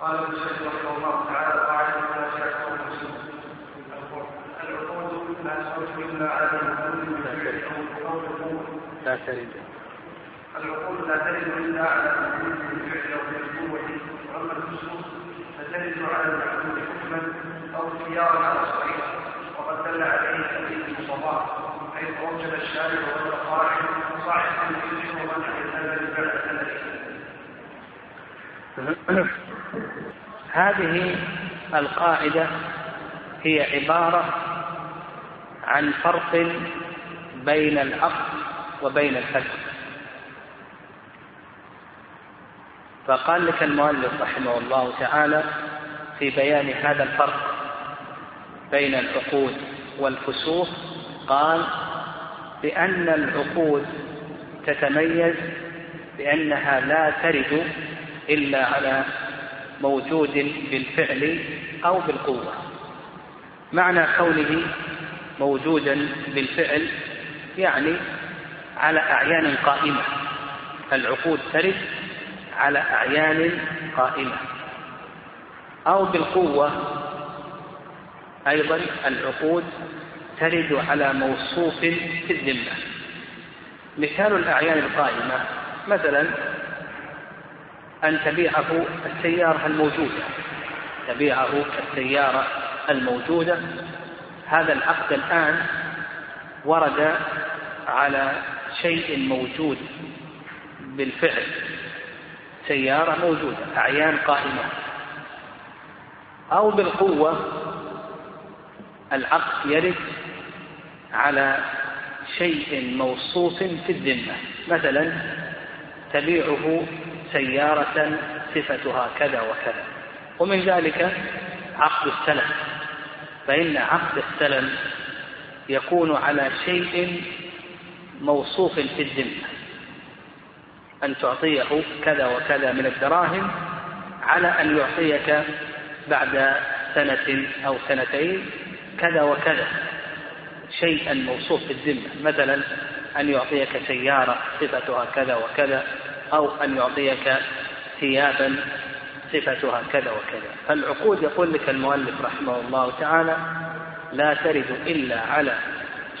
قال ابن الشيخ رحمه الله تعالى قاعدة مناشعة المسلم العقود لا تخرج إلا على المولد بالفعل أو بالقول لا ترد العقود لا ترد إلا على المولد بالفعل أو بالقوة وأما النصوص فترد على المعقول حكما أو خيارا على الصحيح وقد دل عليه حديث المصطفى حيث أوجب الشارع والقاعد صاحب الفقه ومنع الأذى بعد الأذى. هذه القاعدة هي عبارة عن فرق بين العقد وبين الفتوى. فقال لك المؤلف رحمه الله تعالى في بيان هذا الفرق بين العقود والفسوق قال بأن العقود تتميز بأنها لا ترد إلا على موجود بالفعل أو بالقوة. معنى قوله موجودا بالفعل يعني على أعيان قائمة، العقود ترد على أعيان قائمة، أو بالقوة أيضا العقود ترد على موصوف في الذمة. مثال الأعيان القائمة مثلا أن تبيعه السيارة الموجودة، هذا العقد الآن ورد على شيء موجود بالفعل، سيارة موجودة، أعيان قائمة. أو بالقوة العقد يرد على شيء موصوف في الذمة، مثلا تبيعه سيارة صفتها كذا وكذا. ومن ذلك عقد السلم، فإن عقد السلم يكون على شيء موصوف في الذمة، أن تعطيه كذا وكذا من الدراهم على أن يعطيك بعد سنة أو سنتين كذا وكذا، شيئا موصوف في الذمة، مثلا أن يعطيك سيارة صفتها كذا وكذا، أو أن يعطيك ثيابا صفتها كذا وكذا. فالعقود يقول لك المؤلف رحمه الله تعالى لا ترد إلا على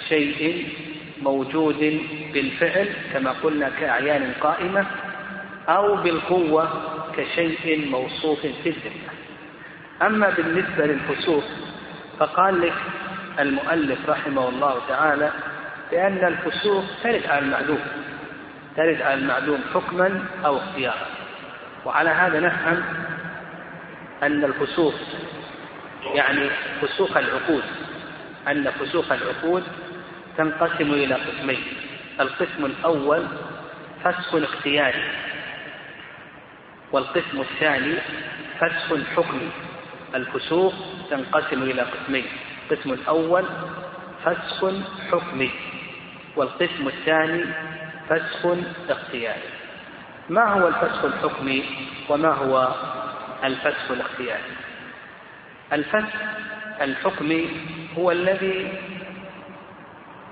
شيء موجود بالفعل كما قلنا كأعيان قائمة، أو بالقوة كشيء موصوف في الذمة. أما بالنسبة للفسوق فقال لك المؤلف رحمه الله تعالى بأن الفسوق ترد على المعلوم، حكما أو اختيارا. وعلى هذا نفهم أن الفسوق يعني فسوق العقود، أن فسوق العقود تنقسم إلى قسمين. القسم الأول فسخ اختياري، والقسم الثاني فسخ حكمي. الفسوق تنقسم إلى قسمين، القسم الأول فسخ حكمي، والقسم الثاني فسخ اختياري. ما هو الفسخ الحكمي وما هو الفسخ الاختياري؟ الفسخ الحكمي هو الذي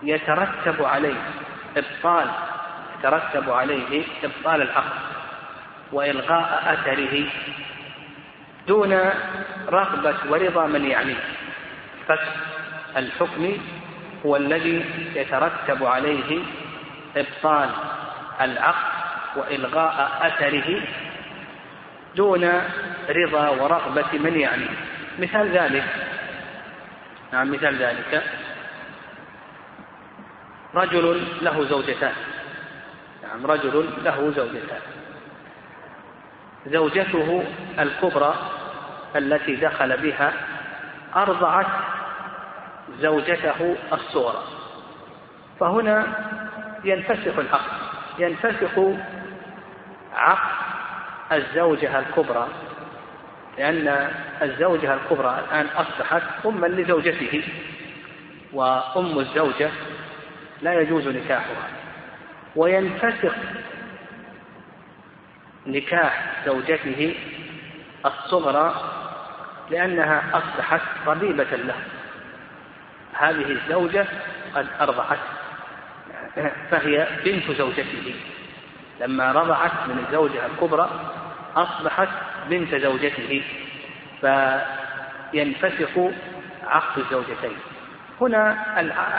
يترتب عليه إبطال العقد وإلغاء أثره دون رغبة ورضا من يعنيه. فسخ الحكم هو الذي يترتب عليه إبطال العقد وإلغاء أثره دون رضا ورغبة من يعنيه. مثال ذلك رجل له زوجتان، زوجته الكبرى التي دخل بها أرضعت زوجته الصغرى، فهنا ينفسخ العقد، عقد الزوجة الكبرى، لأن الزوجة الكبرى الآن أصبحت أما لزوجته، وأم الزوجة لا يجوز نكاحها، وينفسخ نكاح زوجته الصغرى لأنها أصبحت ربيبة له، هذه الزوجة قد أرضعت فهي بنت زوجته، لما رضعت من الزوجة الكبرى أصبحت بنت زوجته فينفسخ عقد الزوجتين. هنا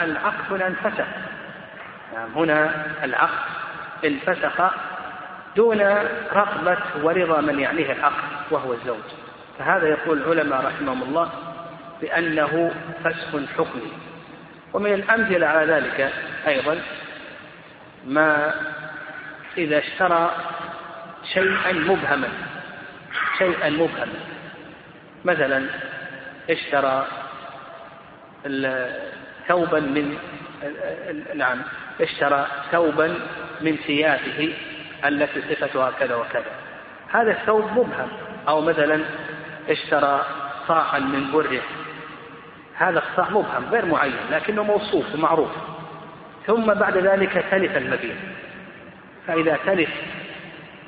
العقد هنا انفسخ، هنا العقد انفسخ دون رغبة ورضا من يعنيه العقد وهو الزوج. فهذا يقول العلماء رحمهم الله بأنه فسخ حكمي. ومن الأمثلة على ذلك أيضا ما إذا اشترى شيئا مبهما مثلا اشترى ثوبا من اشترى ثوبا من ثيابه التي صفتها كذا وكذا، هذا الثوب مبهم. أو مثلا اشترى صاعا من بره، هذا الصاع مبهم غير معين لكنه موصوف ومعروف. ثم بعد ذلك تلف المبيع، فإذا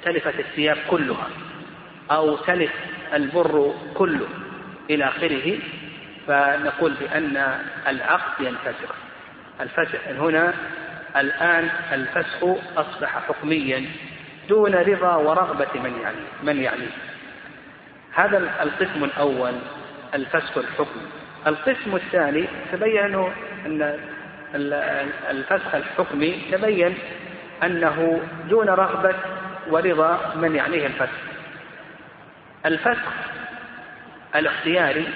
تلفت الثياب كلها أو تلف البر كله إلى آخره، فنقول بأن العقد ينفسخ. الفسخ هنا الآن الفسخ أصبح حكميا دون رضا ورغبة من يعنيه. هذا القسم الأول الفسخ الحكمي. القسم الثاني تبين أن الفسخ الحكمي تبين أنه دون رغبة ورضا من يعنيه الفسخ. الفسخ الاختياري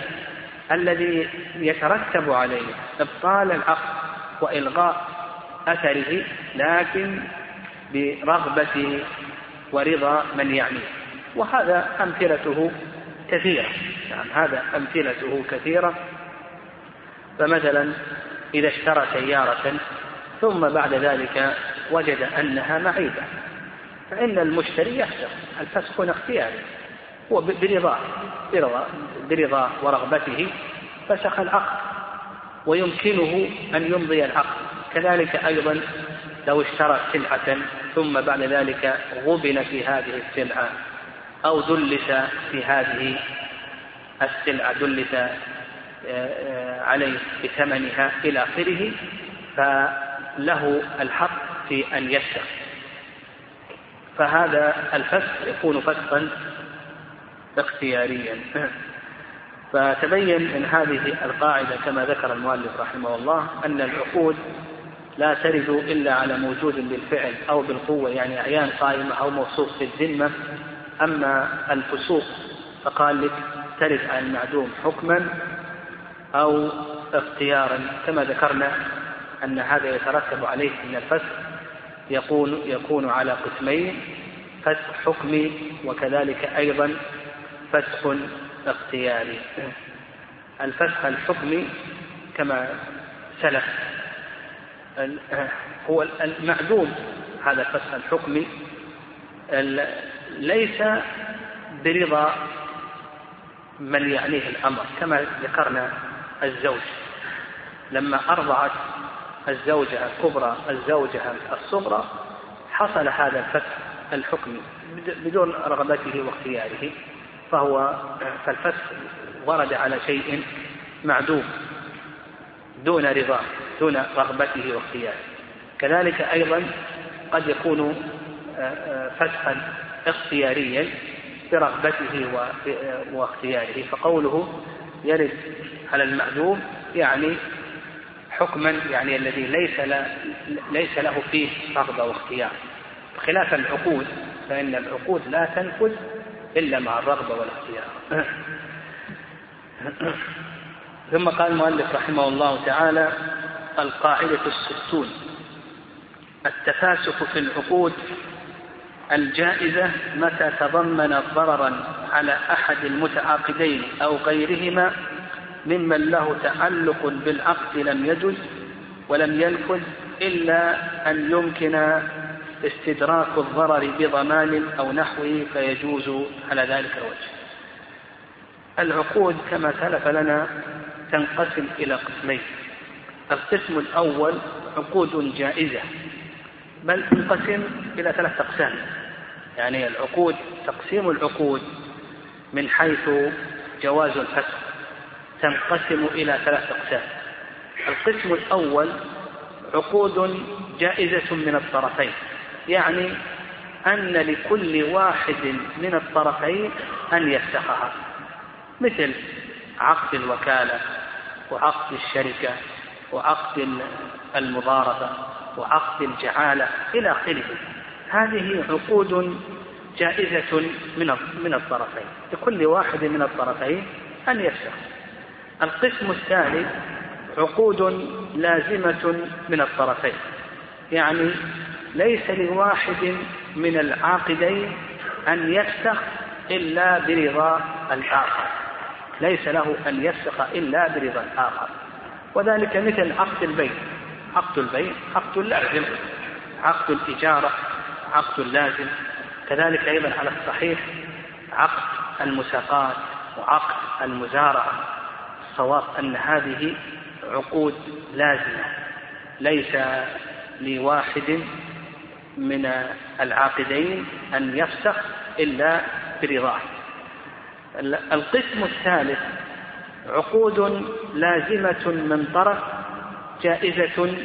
الذي يترتب عليه إبطال العقد وإلغاء أثره لكن برغبة ورضا من يعنيه، وهذا أمثلته كثيرة. هذا أمثلته كثيرة. فمثلا إذا اشترى سيارة ثم بعد ذلك وجد أنها معيبة، فإن المشتري يحسب الفسخ اختياري برضاه ورغبته فسخ العقد ويمكنه أن يمضي العقد. كذلك أيضا لو اشترى سلعة ثم بعد ذلك غبن في هذه السلعة أو دلس في هذه السلعة، دلس عليه بثمنها إلى آخره، فله الحق في أن يفسخ. فهذا الفسخ يكون فسخا اختياريا. فتبين أن هذه القاعدة كما ذكر المؤلف رحمه الله أن العقود لا ترد إلا على موجود بالفعل أو بالقوة، يعني أعيان قائمة أو موصوف في الذمة. أما الفسوق فقال لك ترد على المعدوم حكما أو اختيارا، كما ذكرنا أن هذا يترتب عليه أن الفسخ يكون على قسمين: فسخ حكمي وكذلك أيضا فسخ اختياري. الفسخ الحكمي كما سلف هو المعدوم. هذا الفسخ الحكمي ليس برضا من يعنيه الأمر، كما ذكرنا الزوج لما أرضعت الزوجة الكبرى الزوجة الصغرى حصل هذا الفسخ الحكمي بدون رغبته واختياره، فالفسخ ورد على شيء معدوم دون رضاه دون رغبته واختياره. كذلك أيضا قد يكون فسخا اختياريا برغبته واختياره، فقوله يرد على المعدوم يعني حكما، يعني الذي ليس له فيه رغبة واختيار. بخلاف العقود فإن العقود لا تنفذ إلا مع الرغبة والاختيار. ثم قال المؤلف رحمه الله تعالى القاعدة 60: التفاسخ في العقود الجائزة متى تضمن ضررا على أحد المتعاقدين أو غيرهما ممن له تعلق بالعقد لم يجز ولم ينفذ إلا أن يمكن استدراك الضرر بضمان أو نحوه فيجوز على ذلك الوجه. العقود كما سلف لنا تنقسم إلى قسمين. القسم الأول عقود جائزة، بل تنقسم إلى 3 أقسام. يعني العقود تقسيم العقود من حيث جواز الفسخ تنقسم إلى 3 أقسام. القسم الأول عقود جائزة من الطرفين، يعني أن لكل واحد من الطرفين أن يفتحها، مثل عقد الوكالة وعقد الشركة وعقد المضاربة وعقد الجعالة إلى آخره. هذه عقود جائزة من الطرفين، لكل واحد من الطرفين أن يفتح. القسم الثالث عقود لازمة من الطرفين، يعني ليس لواحد من العاقدين أن يفسخ إلا برضا الآخر، ليس له أن يفسخ إلا برضا الآخر، وذلك مثل عقد البيع، عقد البيع عقد لازم، عقد الإجارة عقد لازم، كذلك أيضا على الصحيح عقد المساقات وعقد المزارعة. الصواب أن هذه عقود لازمة ليس لواحد من العاقدين أن يفسخ إلا برضاه. القسم الثالث عقود لازمة من طرف جائزة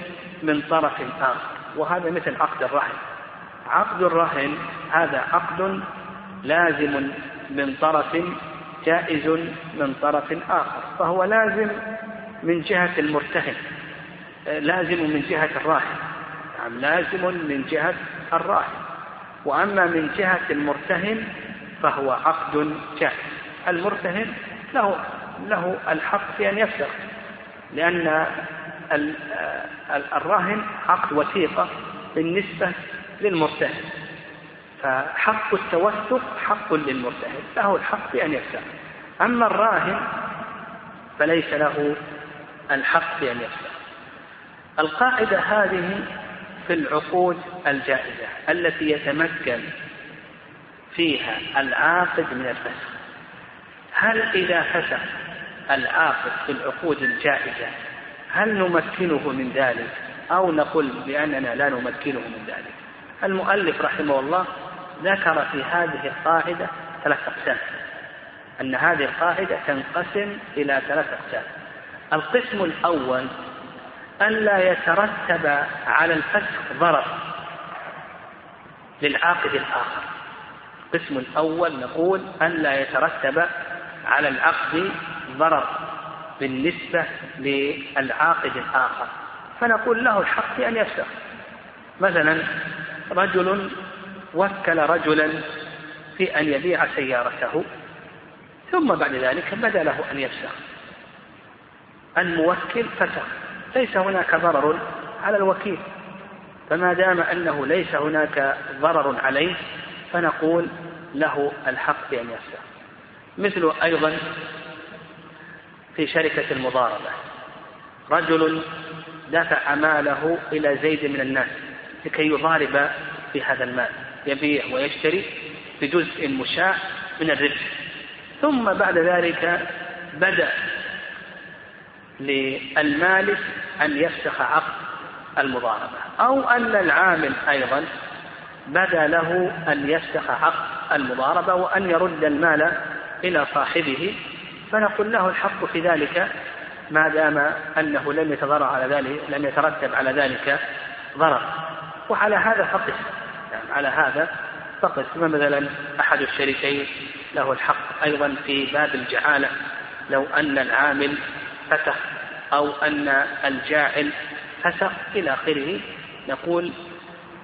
من طرف آخر، وهذا مثل عقد الرهن. عقد الرهن هذا عقد لازم من طرف جائز من طرف آخر، فهو لازم من جهة المرتهن، لازم من جهة الراهن، نعم لازم من جهة الراهن، وأما من جهة المرتهن فهو عقد جائز. المرتهن له الحق في أن يفسخ، لأن الراهن عقد وثيقة بالنسبة للمرتهن، فحق التوثق حق للمرتهن، له الحق في أن يفسخ. أما الراهن فليس له الحق في أن يفسخ. القاعدة هذه في العقود الجائزة التي يتمكن فيها العاقد من الفسخ. هل إذا فسخ العاقد في العقود الجائزة هل نمكنه من ذلك أو نقول بأننا لا نمكنه من ذلك؟ المؤلف رحمه الله ذكر في هذه القاعدة 3 أقسام، أن هذه القاعدة تنقسم إلى 3 أقسام. القسم الأول ألا يترتب على الفسخ ضرر للعاقد الآخر. القسم الأول نقول ألا يترتب على العقد ضرر بالنسبة للعاقد الآخر، فنقول له الحق أن يفسخ. مثلا رجل وكل رجلا في أن يبيع سيارته، ثم بعد ذلك بدا له أن يفسخ، الموكل فسخ، ليس هناك ضرر على الوكيل، فما دام أنه ليس هناك ضرر عليه فنقول له الحق بأن يفسخ. مثل أيضا في شركة المضاربة، رجل دفع ماله إلى زيد من الناس لكي يضارب في هذا المال، يبيع ويشتري بجزء مشاع من الربح، ثم بعد ذلك بدأ للمالك أن يفسخ عقد المضاربة، أو أن العامل أيضا بدا له أن يفسخ عقد المضاربة وأن يرد المال إلى صاحبه، فنقول له الحق في ذلك ما دام أنه لم يترتب على ذلك ضرر. وعلى هذا فقس، يعني على هذا فقس. مثلا أحد الشريكين له الحق أيضا في باب الجعالة، لو أن العامل فسخ أو أن الجاعل فسخ إلى آخره، نقول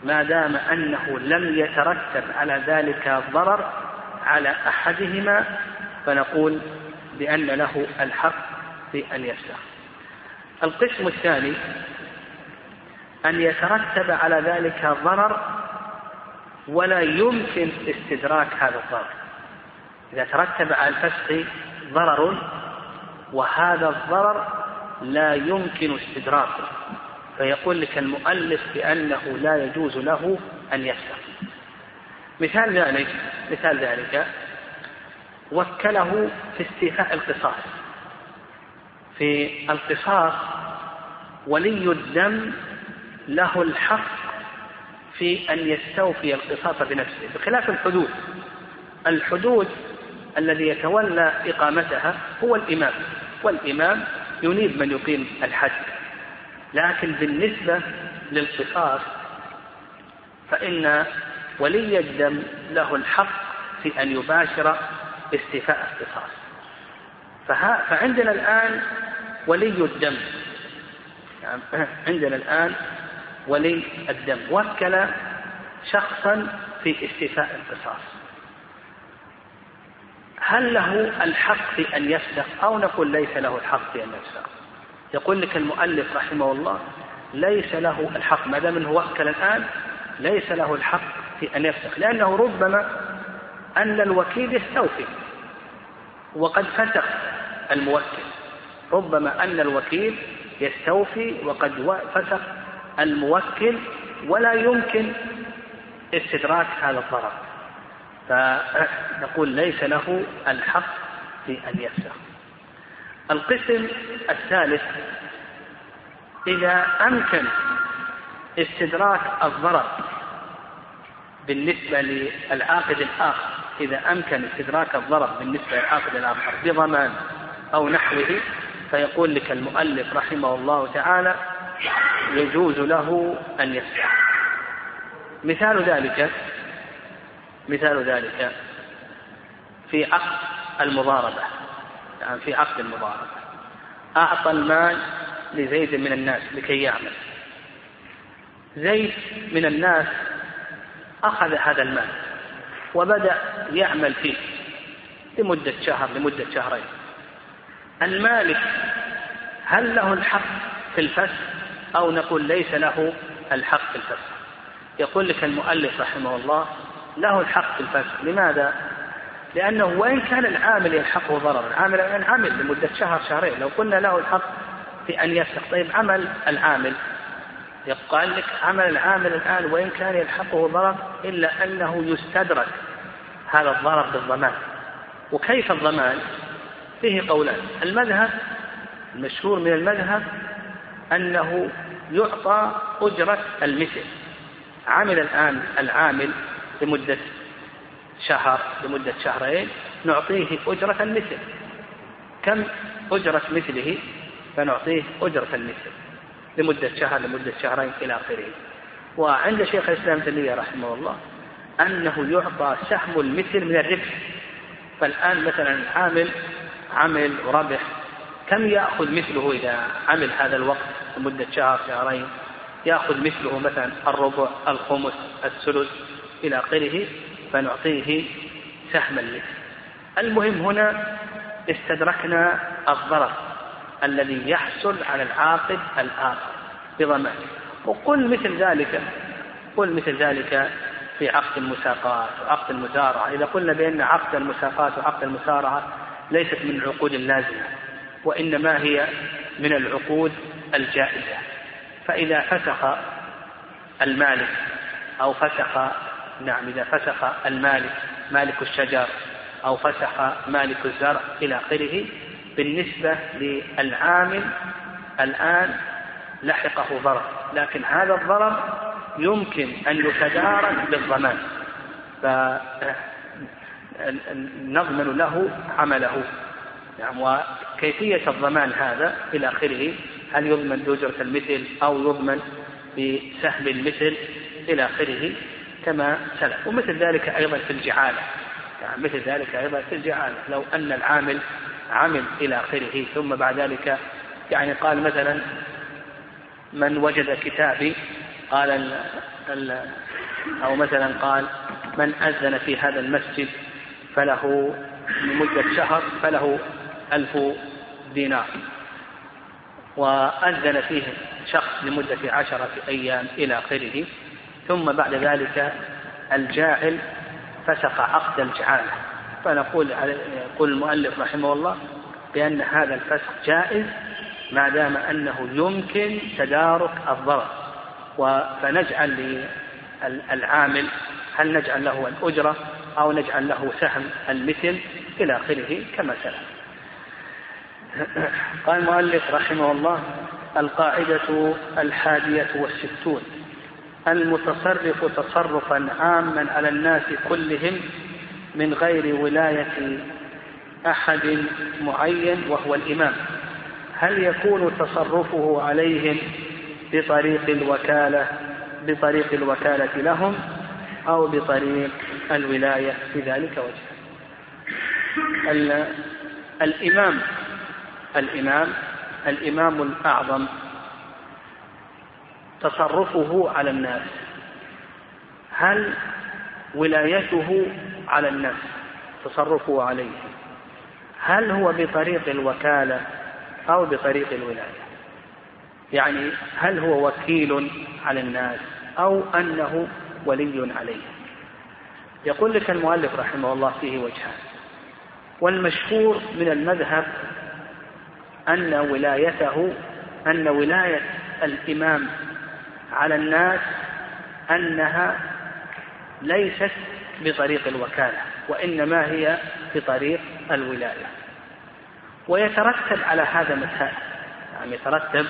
ما دام أنه لم يترتب على ذلك ضرر على أحدهما فنقول بأن له الحق في أن يفسخ. القسم الثاني أن يترتب على ذلك ضرر ولا يمكن استدراك هذا الضرر. إذا ترتب على الفسخ ضرر وهذا الضرر لا يمكن استدراكه، فيقول لك المؤلف بأنه لا يجوز له أن يفسخ. مثال ذلك وكله في استيفاء القصاص. في القصاص ولي الدم له الحق في أن يستوفي القصاص بنفسه، بخلاف الحدود. الحدود الذي يتولى إقامتها هو الإمام، والإمام ينيب من يقيم الحد، لكن بالنسبة للقصاص فإن ولي الدم له الحق في أن يباشر استيفاء القصاص. فعندنا الآن ولي الدم، عندنا الآن ولي الدم وكل شخصا في استيفاء القصاص، هل له الحق في أن يفسق أو نقول ليس له الحق في أن يفسق؟ يقول لك المؤلف رحمه الله ليس له الحق، ما دام انه وكل الآن ليس له الحق في أن يفسق، لأنه ربما أن الوكيل يستوفي وقد فسق الموكل، ربما أن الوكيل يستوفي وقد فسق الموكل ولا يمكن استدراك هذا الضرر، فنقول ليس له الحق في أن يفسخ. القسم الثالث إذا أمكن استدراك الضرر بالنسبة للعاقد الآخر، إذا أمكن استدراك الضرر بالنسبة للعاقد الآخر بضمان أو نحوه، فيقول لك المؤلف رحمه الله تعالى يجوز له أن يفسخ. مثال ذلك في عقد المضاربة، يعني في عقد المضاربة أعطى المال لزيد من الناس لكي يعمل، زيد من الناس أخذ هذا المال وبدأ يعمل فيه لمدة شهر لمدة شهرين، المالك هل له الحق في الفسخ أو نقول ليس له الحق في الفسخ؟ يقول لك المؤلف رحمه الله له الحق في الفسخ. لماذا؟ لأنه وإن كان العامل يلحقه ضرر، العامل الآن عمل لمدة شهر شهرين، لو قلنا له الحق في أن يفسخ، طيب عمل العامل، يقال لك عمل العامل الآن وإن كان يلحقه ضرر إلا أنه يستدرك هذا الضرر بالضمان. وكيف الضمان؟ فيه قولان، المذهب المشهور من المذهب أنه يعطى أجرة المثل، عمل الآن العامل لمدة شهر لمدة شهرين نعطيه أجرة المثل، كم أجرة مثله؟ فنعطيه أجرة المثل لمدة شهر لمدة شهرين إلى آخره. وعند شيخ الإسلام تيمية رحمه الله أنه يعطى سهم المثل من الربح، فالآن مثلا العامل عمل وربح، كم يأخذ مثله إذا عمل هذا الوقت لمدة شهر شهرين؟ يأخذ مثله مثلا الربع الخمس الثلث إلى آخره، فنعطيه سهم المثل. المهم هنا استدركنا الضرر الذي يحصل على العاقد الآخر بضمانه. وقل مثل ذلك في عقد المساقات وعقد المزارعة، إذا قلنا بأن عقد المساقات وعقد المزارعة ليست من العقود اللازمة وإنما هي من العقود الجائزة، فإذا فسخ المالك أو إذا فسخ المالك مالك الشجر أو فسخ مالك الزرع إلى آخره، بالنسبة للعامل الآن لحقه ضرر، لكن هذا الضرر يمكن أن يتدارك بالضمان، فنضمن له عمله. وكيفية الضمان هذا إلى آخره، هل يضمن بأجرة المثل أو يضمن بسهم المثل إلى آخره كما سلف. ومثل ذلك أيضا في الجعالة، لو أن العامل عمل إلى آخره ثم بعد ذلك قال مثلا من وجد كتابي أو مثلا قال من أذن في هذا المسجد فله لمدة شهر فله 1000 دينار، وأذن فيه شخص لمدة 10 أيام إلى آخره، ثم بعد ذلك الجاعل فسق عقد الجعالة، فنقول المؤلف رحمه الله بأن هذا الفسق جائز ما دام أنه يمكن تدارك الضرر، فنجعل للعامل هل نجعل له الأجرة أو نجعل له سهم المثل إلى آخره كما سلف. قال المؤلف رحمه الله القاعدة 61، المتصرف تصرفا عاما على الناس كلهم من غير ولاية أحد معين وهو الإمام، هل يكون تصرفه عليهم بطريق الوكالة لهم أو بطريق الولاية في ذلك وجه. الإمام الأعظم تصرفه على الناس، هل ولايته على الناس تصرفه عليه، هل هو بطريق الوكالة أو بطريق الولاية؟ يعني هل هو وكيل على الناس أو أنه ولي عليه؟ يقول لك المؤلف رحمه الله فيه وجهان، والمشهور من المذهب أن ولاية الإمام على الناس أنها ليست بطريق الوكالة، وإنما هي بطريق الولاية. ويترتب على هذا مسائل، يعني يترتب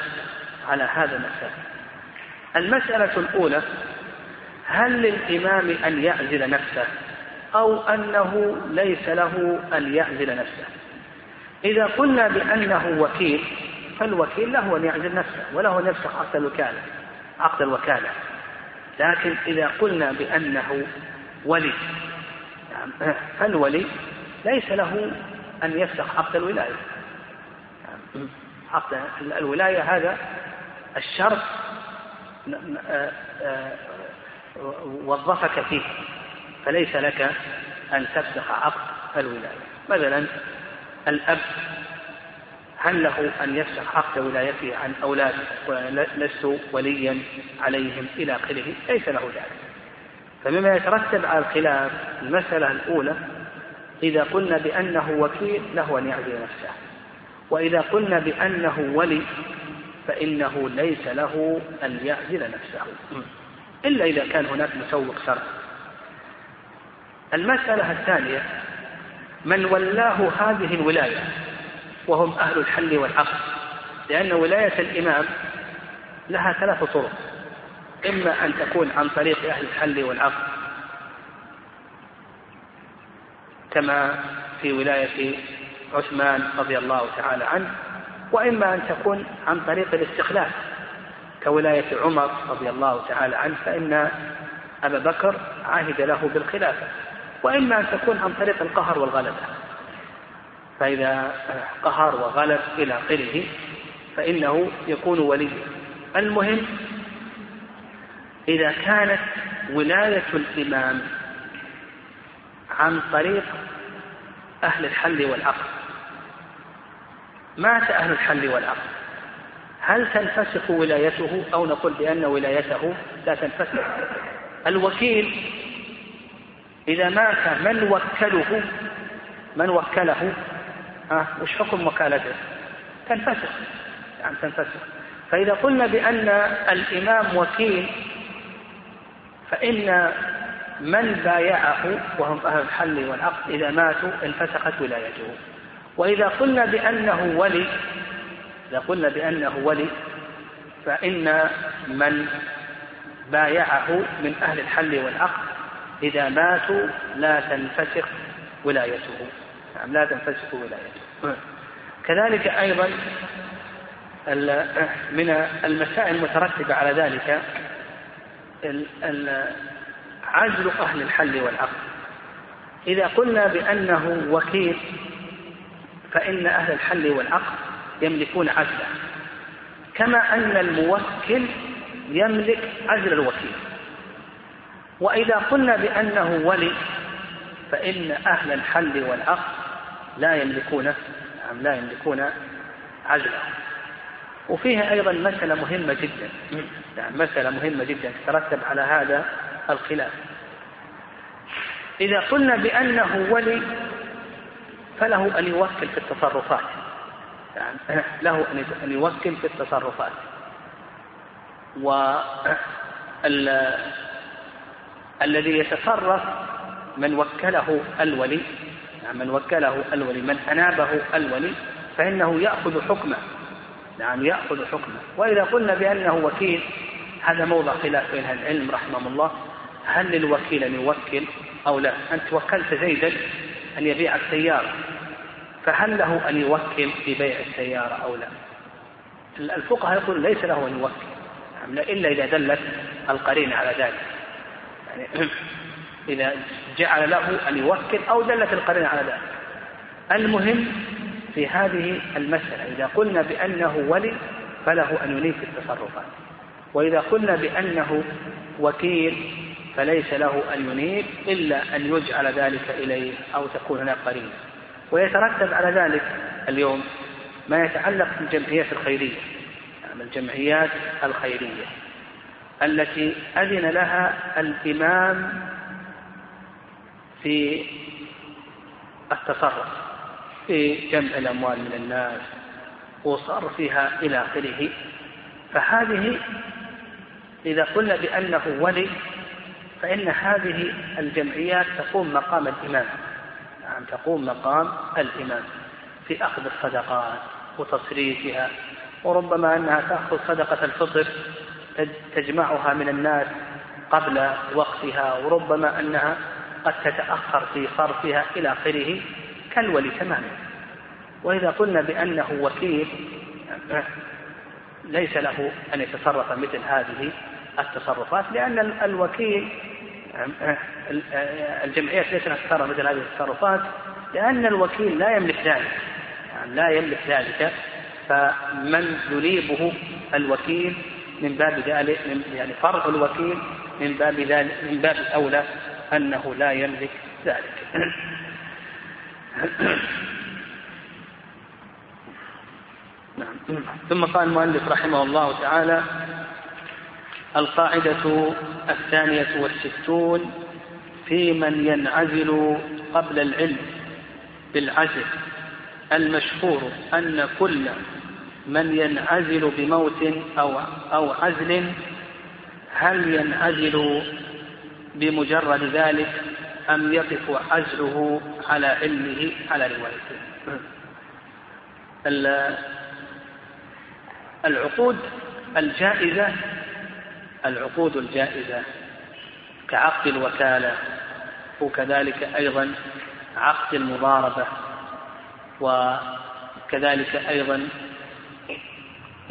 على هذا مسائل. المسألة الأولى، هل للإمام أن يعزل نفسه أو أنه ليس له أن يعزل نفسه؟ إذا قلنا بأنه وكيل، فالوكيل له أن يعزل نفسه وله أن يفسخ عقد الوكالة. لكن إذا قلنا بأنه ولي، فالولي ليس له أن يفسخ عقد الولاية. عقد الولاية هذا الشرط وظفك فيه، فليس لك أن تفسخ عقد الولاية. مثلا الأب، هل له أن يفسخ عقد ولايته عن أولاده ولست وليا عليهم إلى آخره؟ ليس له ذلك. فمما يترتب على الخلاف المسألة الأولى، إذا قلنا بأنه وكيل له أن يعزل نفسه، وإذا قلنا بأنه ولي فإنه ليس له أن يعزل نفسه إلا إذا كان هناك مسوق شرعي. المسألة الثانية، من ولاه هذه الولاية وهم أهل الحل والعقد، لأن ولاية الإمام لها ثلاث طرق، إما أن تكون عن طريق أهل الحل والعقد كما في ولاية عثمان رضي الله تعالى عنه، وإما أن تكون عن طريق الاستخلاف كولاية عمر رضي الله تعالى عنه، فإن أبا بكر عهد له بالخلافة، وإما أن تكون عن طريق القهر والغلبة، فإذا قهر وغلب إلى آخره فإنه يكون وليا. المهم إذا كانت ولاية الإمام عن طريق أهل الحل والعقد، مات أهل الحل والعقد، هل تنفسخ ولايته أو نقول بأن ولايته لا تنفسخ؟ الوكيل إذا مات من وكله وش حكم وكالته؟ تنفسخ، يعني تنفسخ. فإذا قلنا بأن الإمام وكيل، فإن من بايعه وهم أهل الحل والعقد إذا ماتوا انفسخت ولايته. وإذا قلنا بأنه ولي، فإن من بايعه من أهل الحل والعقد إذا ماتوا لا تنفسخ ولايته، يعني لا تنفسخ ولايته. كذلك أيضا من المسائل المترتبة على ذلك عزل أهل الحل والعقد. إذا قلنا بأنه وكيل، فإن أهل الحل والعقد يملكون عزله، كما أن الموكل يملك عزل الوكيل. وإذا قلنا بأنه ولي، فإن أهل الحل والعقد لا يملكون عزله. وفيها أيضا مسألة مهمة جدا، تترتب على هذا الخلاف. إذا قلنا بأنه ولي فله أن يوكل في التصرفات، يعني له أن يوكل في التصرفات، والذي يتصرف من وكله الولي من أنابه الولي، فإنه يأخذ حكمه، نعم يأخذ حكمه. وإذا قلنا بأنه وكيل، هذا موضع خلاف بين أهل العلم رحمه الله، هل للوكيل أن يوكل أو لا؟ أنت وكلت زيدا أن يبيع السيارة، فهل له أن يوكل في بيع السيارة أو لا؟ الفقهاء يقول ليس له أن يوكل إلا إذا دلت القرينة على ذلك. إذا جعل له أن يوكل أو دلت القرينة على ذلك. المهم في هذه المسألة إذا قلنا بأنه ولي فله أن يليك التصرفات، وإذا قلنا بأنه وكيل فليس له أن ينيب إلا أن يجعل ذلك إليه أو تكون هناك قرينة. ويترتب على ذلك اليوم ما يتعلق بالجمعيات الخيرية، يعني الجمعيات الخيرية التي أذن لها الإمام في التصرف في جمع الأموال من الناس وصرفها إلى آخره، فهذه إذا قلنا بأنه ولي فإن هذه الجمعيات تقوم مقام الإمام، يعني تقوم مقام الإمام في أخذ الصدقات وتصريفها، وربما أنها تأخذ صدقة الفطر تجمعها من الناس قبل وقتها، وربما أنها قد تتأخر في صرفها إلى آخره كالولي تماما. وإذا قلنا بأنه وكيل ليس له أن يتصرف مثل هذه التصرفات، لأن الوكيل الجمعية ليس لها تتصرف مثل هذه التصرفات، لأن الوكيل لا يملك ذلك، يعني لا يملك ذلك، فمن يليبه الوكيل من باب ذلك، يعني فرع الوكيل من باب ذلك، من باب الأولى أنه لا يملك ذلك. ثم قال المؤلف رحمه الله تعالى: القاعدة 62 في من ينعزل قبل العلم بالعزل، المشهور أن كل من ينعزل بموت أو عزل هل ينعزل بمجرد ذلك أم يقف عزله على علمه على روايته. العقود الجائزة كعقد الوكالة وكذلك أيضا عقد المضاربة وكذلك أيضا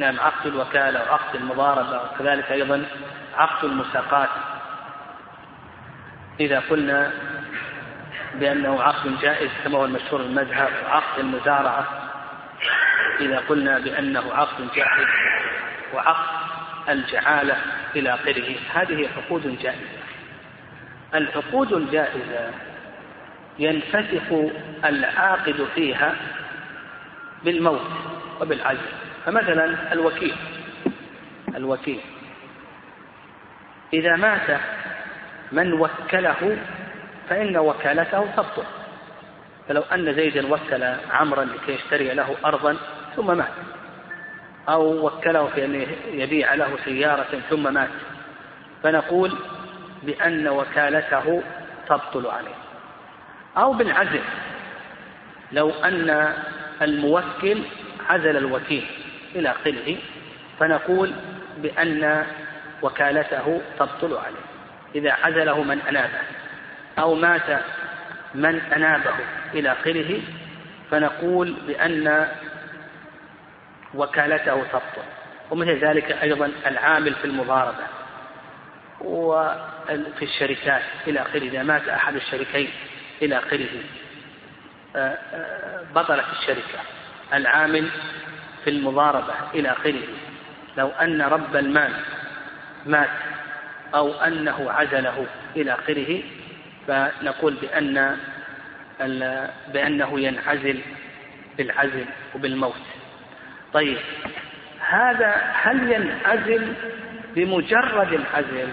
عقد الوكالة وعقد المضاربة وكذلك أيضا عقد المساقات، إذا قلنا بأنه عقد جائز كما هو المشهور المذهب، وعقد المزارعة إذا قلنا بأنه عقد جائز، وعقد الجعالة إلى آخره، هذه عقود جائزة. العقود الجائزة ينفتح العاقد فيها بالموت وبالعزل، فمثلا الوكيل إذا مات من وكله فإن وكالته تبطل، فلو أن زيدا وكل عمرا لكي يشتري له أرضا ثم مات، أو وكله في أن يبيع له سيارة ثم مات، فنقول بأن وكالته تبطل عليه. أو بالعزل، لو أن الموكل عزل الوكيل إلى آخره فنقول بأن وكالته تبطل عليه إذا عزله من أنابه، أو مات من أنابه إلى آخره فنقول بأن وكالته تبطل. ومثل ذلك أيضا العامل في المضاربة وفي الشركات إلى آخره، إذا مات أحد الشريكين إلى آخره بطلت الشركة. العامل في المضاربة إلى آخره، لو أن رب المال مات أو أنه عزله إلى آخره فنقول بأنه ينعزل بالعزل وبالموت. طيب، هذا هل ينعزل بمجرد العزل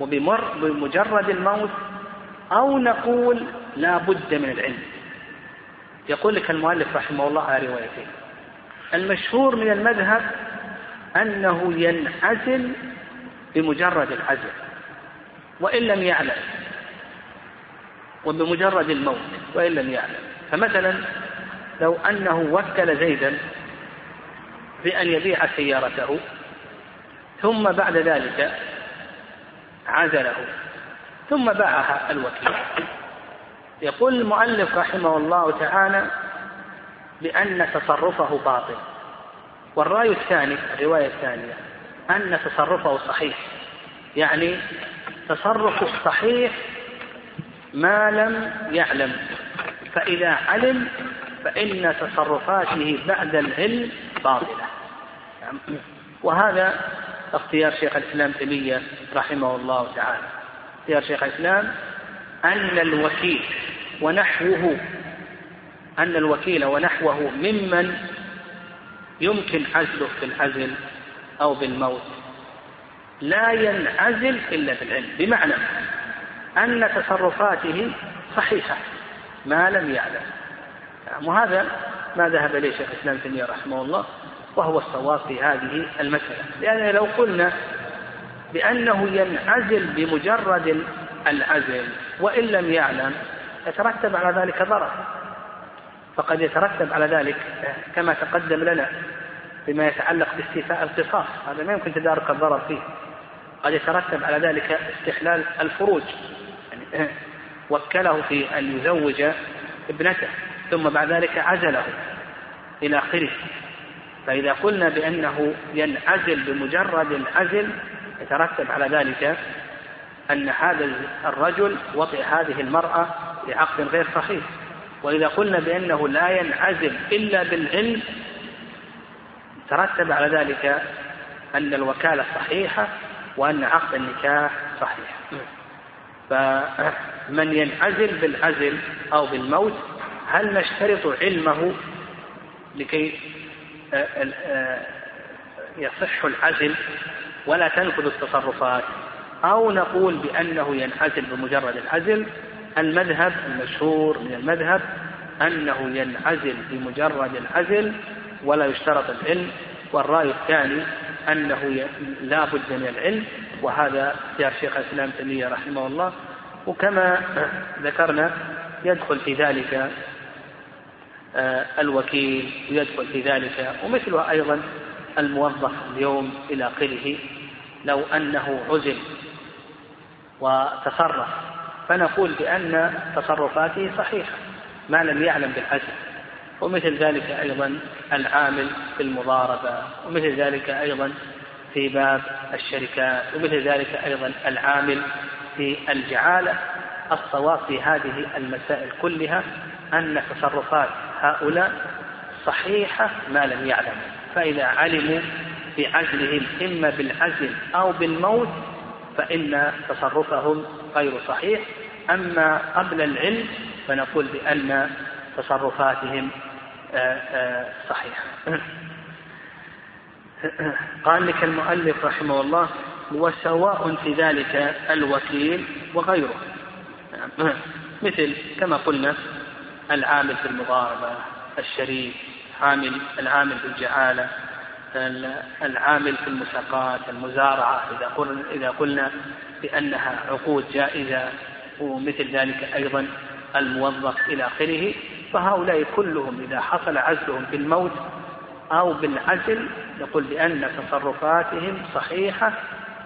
وبمجرد الموت أو نقول لا بد من العلم؟ يقول لك المؤلف رحمه الله على روايته: المشهور من المذهب أنه ينعزل بمجرد العزل وإن لم يعلم، وبمجرد الموت وإن لم يعلم. فمثلا لو أنه وكل زيدا بأن يبيع سيارته ثم بعد ذلك عزله ثم باعها الوكيل، يقول المؤلف رحمه الله تعالى بأن تصرفه باطل. والرأي الثاني، الرواية الثانية، أن تصرفه صحيح، يعني التصرف الصحيح ما لم يعلم، فإذا علم فإن تصرفاته بعد العلم باطلة. وهذا اختيار شيخ الإسلام تيمية رحمه الله تعالى، اختيار شيخ الإسلام أن الوكيل ونحوه، أن الوكيل ونحوه ممن يمكن عزله بالعزل أو بالموت لا ينعزل إلا بالعلم، بمعنى أن تصرفاته صحيحة ما لم يعلم. وهذا ما ذهب إليه شيخ الإسلام تيمية رحمه الله، وهو الصواب في هذه المسألة، لأن لو قلنا بأنه ينعزل بمجرد العزل وإن لم يعلم يترتب على ذلك ضرر، فقد يترتب على ذلك كما تقدم لنا بما يتعلق باستيفاء القصاص، هذا ما يمكن تدارك الضرر فيه، قد يترتب على ذلك استحلال الفروج، يعني وكله في أن يزوج ابنته ثم بعد ذلك عزله إلى آخره. فإذا قلنا بأنه ينعزل بمجرد العزل يترتب على ذلك أن هذا الرجل وطئ هذه المرأة لعقد غير صحيح. وإذا قلنا بأنه لا ينعزل إلا بالعلم ترتب على ذلك أن الوكالة صحيحة وأن عقد النكاح صحيح. فمن ينعزل بالعزل أو بالموت هل نشترط علمه لكي يصح العزل ولا تنفذ التصرفات، أو نقول بأنه ينعزل بمجرد العزل؟ المذهب المشهور من المذهب أنه ينعزل بمجرد العزل ولا يشترط العلم، والرأي الثاني أنه لا بد من العلم، وهذا اختيار شيخ الإسلام تيمية رحمه الله. وكما ذكرنا يدخل في ذلك الوكيل ويدخل في ذلك ومثله أيضا الموظف اليوم إلى آخره، لو أنه عزل وتصرف فنقول بأن تصرفاته صحيحة ما لم يعلم بالعزل، ومثل ذلك أيضا العامل في المضاربة، ومثل ذلك أيضا في باب الشركات، ومثل ذلك أيضا العامل في الجعالة. الصواب في هذه المسائل كلها أن تصرفات هؤلاء صحيحة ما لم يعلموا، فإذا علموا بعزلهم إما بالعزل أو بالموت فإن تصرفهم غير صحيح. أما قبل العلم فنقول بأن تصرفاتهم صحيحة. قال لك المؤلف رحمه الله: وسواء في ذلك الوكيل وغيره، مثل كما قلنا العامل في المضاربة، الشريك، العامل في الجعالة، العامل في المساقات، المزارعة إذا قلنا بأنها عقود جائزة، ومثل ذلك أيضا الموظف إلى آخره. فهؤلاء كلهم إذا حصل عزلهم بالموت أو بالعزل نقول بأن تصرفاتهم صحيحة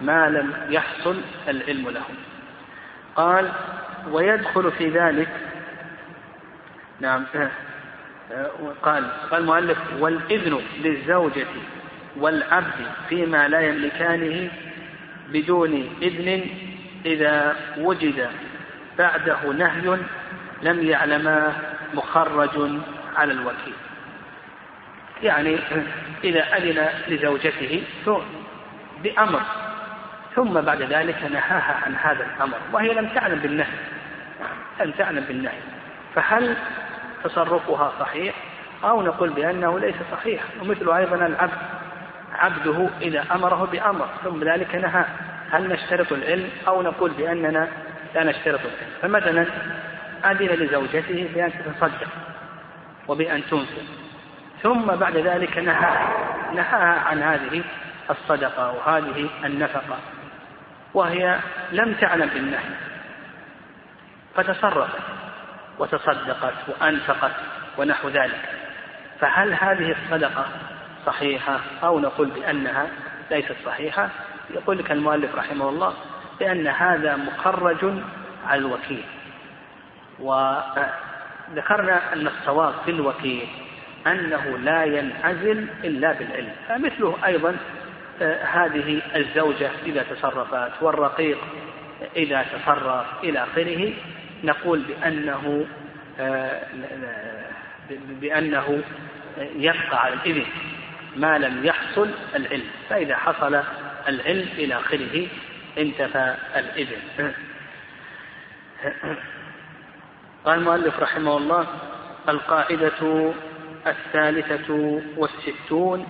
ما لم يحصل العلم لهم. قال: ويدخل في ذلك، نعم، قال المؤلف: والإذن للزوجة والعبد فيما لا يملكانه بدون إذن إذا وجد بعده نهي لم يعلمه مخرج على الوكيل. يعني إذا أذن لزوجته بأمر ثم بعد ذلك نهاها عن هذا الأمر وهي لم تعلم بالنهي، فهل تصرفها صحيح أو نقول بأنه ليس صحيح؟ ومثل أيضا العبد، عبده إذا أمره بأمر ثم ذلك نهاه هل نشترط العلم أو نقول بأننا لا نشترط العلم؟ فمثلا أذن لزوجته بأن تتصدق وبأن تنفق ثم بعد ذلك نهاها عن هذه الصدقة وهذه النفقة وهي لم تعلم بالنهي، فتصرفت وتصدقت وأنفقت ونحو ذلك، فهل هذه الصدقة صحيحة أو نقول بأنها ليست صحيحة؟ يقول لك المؤلف رحمه الله بأن هذا مخرج على الوكيل. وذكرنا أن الصواب في الوكيل أنه لا ينعزل إلا بالعلم، فمثله أيضا هذه الزوجة إذا تصرفت، والرقيق إذا تصرف إلى آخره، نقول بأنه يبقى على الإذن ما لم يحصل العلم، فإذا حصل العلم إلى آخره انتفى الإذن. قال المؤلف رحمه الله: القاعدة الثالثة والستون،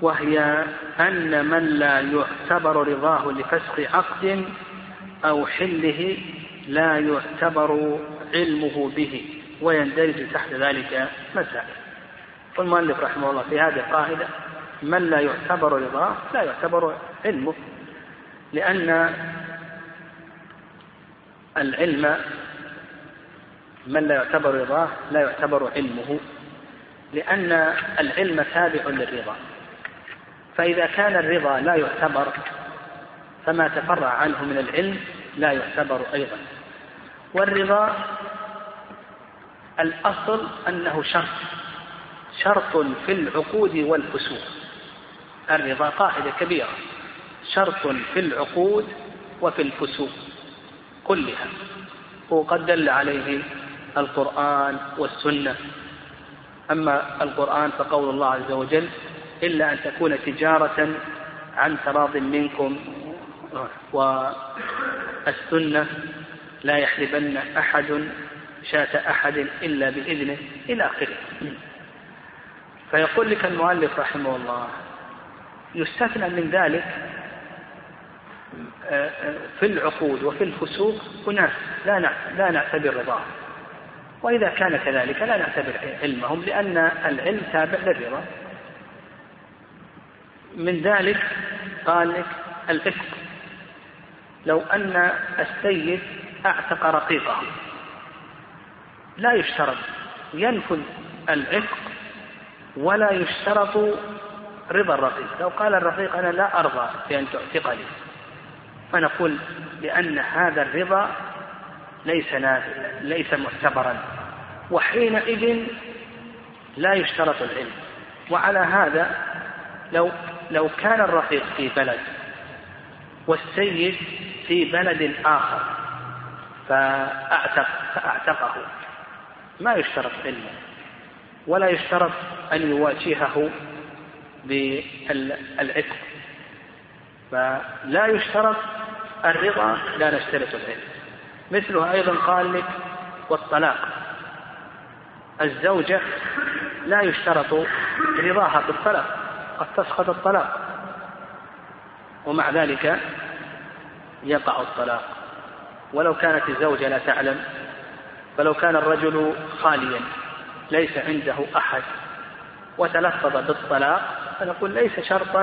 وهي أن من لا يعتبر رضاه لفسخ عقد أو حله لا يعتبر علمه به، ويندرج تحت ذلك مسائل. والمؤلف رحمه الله في هذه القاعدة: من لا يعتبر رضاه لا يعتبر علمه، لأن العلم من لا يعتبر رضاه لا يعتبر علمه، لأن العلم تابع للرضا، فإذا كان الرضا لا يعتبر فما تفرع عنه من العلم لا يعتبر أيضا. والرضا الأصل أنه شرط في العقود والفسوق، الرضا قاعدة كبيرة، شرط في العقود وفي الفسوق كلها، وقد دل عليه القرآن والسنة. أما القرآن فقول الله عز وجل: إلا أن تكون تجارة عن تراض منكم، والسنة: لا يحلبن أحد شاة أحد إلا بإذنه، إلى آخره. فيقول لك المؤلف رحمه الله: يستثنى من ذلك في العقود وفي الفسوق أناس لا نعتبر رضاه، وإذا كان كذلك لا نعتبر علمهم، لأن العلم تابع للرضا. من ذلك قال لك: الإفك، لو أن السيد أعتق رقيقه لا يشترط، ينفذ العفق ولا يشترط رضا الرقيق. لو قال الرقيق: أنا لا أرضى بأن تعتقني، فنقول لأن هذا الرضا ليس معتبرا، وحينئذ لا يشترط العلم. وعلى هذا لو كان الرقيق في بلد والسيد في بلد آخر فأعتقه، ما يشترط علمه، ولا يشترط أن يواجهه بالعتق، فلا يشترط الرضا لا نشترط العلم. مثله أيضا قال لك: والطلاق، الزوجة لا يشترط رضاها بالطلاق، قد تسقط الطلاق ومع ذلك يقع الطلاق، ولو كانت الزوجة لا تعلم. فلو كان الرجل خاليا ليس عنده أحد وتلفظ بالطلاق، فنقول ليس شرطا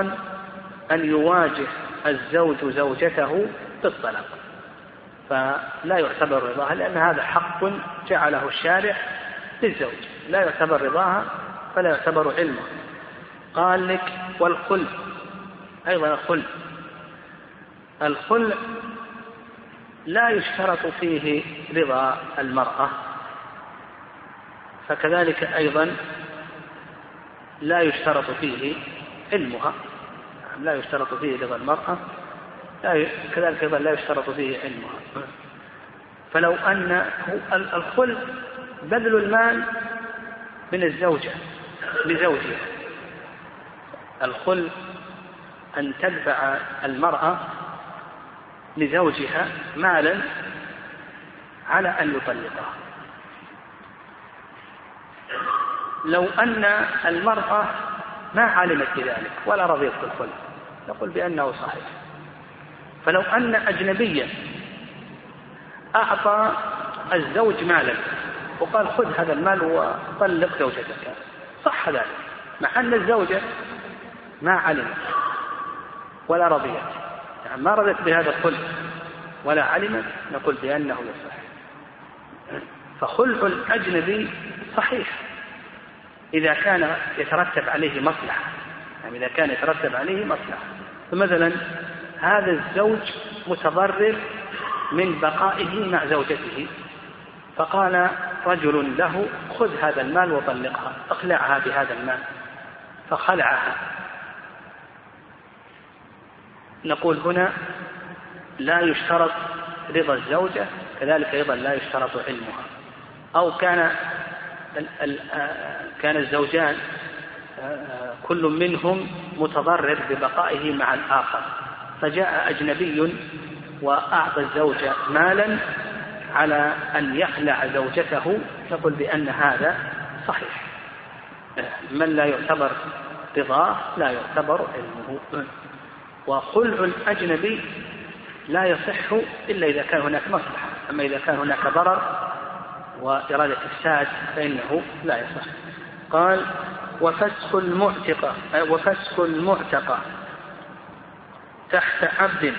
أن يواجه الزوج زوجته بالطلاق، فلا يعتبر رضاها، لأن هذا حق جعله الشارع للزوج، لا يعتبر رضاها فلا يعتبر علمه. قال لك: والخلع، أيضا الخلع لا يشترط فيه رضا المرأة، فكذلك أيضا لا يشترط فيه علمها، لا يشترط فيه رضا المرأة، كذلك أيضا لا يشترط فيه علمها. فلو أن الخلع بذل المال من الزوجة لزوجها، الخلع أن تدفع المرأة لزوجها مالا على أن يطلقها، لو أن المرأة ما علمت بذلك ولا رضيت بالخلع، نقول بأنه صحيح. فلو أن أجنبيا أعطى الزوج مالا وقال: خذ هذا المال وطلق زوجتك، صح ذلك، مع أن الزوجة ما علمت ولا رضيت، يعني ما رضيت بهذا الخلع ولا علمت، نقول بأنه يصح. فخلع الأجنبي صحيح إذا كان يترتب عليه مصلحة، يعني إذا كان يترتب عليه مصلحة. فمثلا هذا الزوج متضرر من بقائه مع زوجته، فقال رجل له: خذ هذا المال وطلقها، اخلعها بهذا المال، فخلعها، نقول هنا لا يشترط رضا الزوجة كذلك أيضا لا يشترط علمها. أو كان الزوجان كل منهم متضرر ببقائه مع الآخر، فجاء أجنبي وأعطى الزوجة مالا على أن يخلع زوجته، تقول بأن هذا صحيح. من لا يعتبر رضاه لا يعتبر علمه. وخلع الأجنبي لا يصح إلا إذا كان هناك مصلحة، أما إذا كان هناك ضرر وإرادة إفساد فإنه لا يصح. قال وفسخ المعتقة تحت عبد،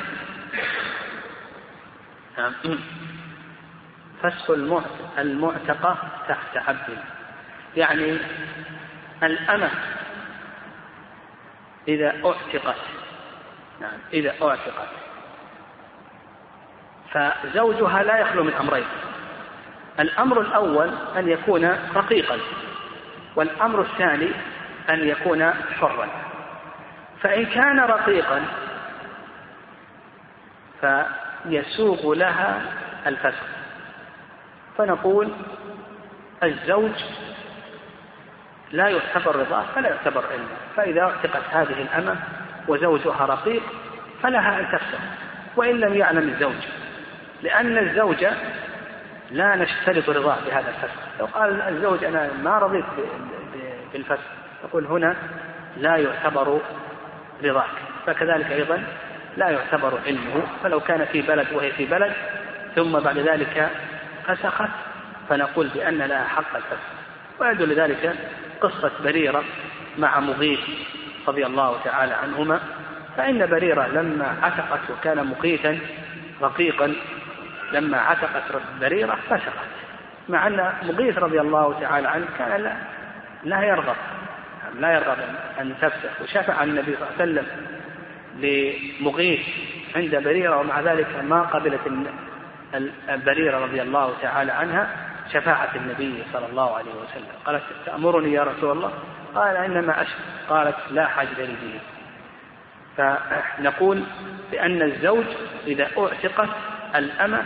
فسخ المعتقة تحت عبد، يعني الأمة إذا أعتقت فزوجها لا يخلو من أمرين: الأمر الأول أن يكون رقيقا، والأمر الثاني أن يكون حرا. فإن كان رقيقا فيسوغ لها الفسخ، فنقول الزوج لا يعتبر رضاه فلا يعتبر علمه، فإذا اعتقت هذه الأمة وزوجها رقيق فلها أن تفسخ وإن لم يعلم الزوج، لأن الزوجة لا نشترط رضاه بهذا الفسخ. لو قال الزوج أنا ما رضيت بالفسخ، يقول هنا لا يعتبر رضاك، فكذلك أيضا لا يعتبر علمه. فلو كان في بلد وهي في بلد ثم بعد ذلك فسخت فنقول بأن لها حق الفسخ. ويدل ذلك قصة بريرة مع مغيث رضي الله تعالى عنهما، فإن بريرة لما عتقت وكان مغيثا رقيقا، لما عتقت بريرة فسخت، مع أن مغيث رضي الله تعالى عنه كان لا يرغب أن تفسخ، وشفع النبي صلى الله عليه وسلم لمغيث عند بريرة، ومع ذلك ما قبلت بريرة رضي الله تعالى عنها شفاعة النبي صلى الله عليه وسلم. قالت تأمرني يا رسول الله؟ قال إنما أشكو. قالت لا حاجة لي به. فنقول بأن الزوج إذا أعتقت الأمة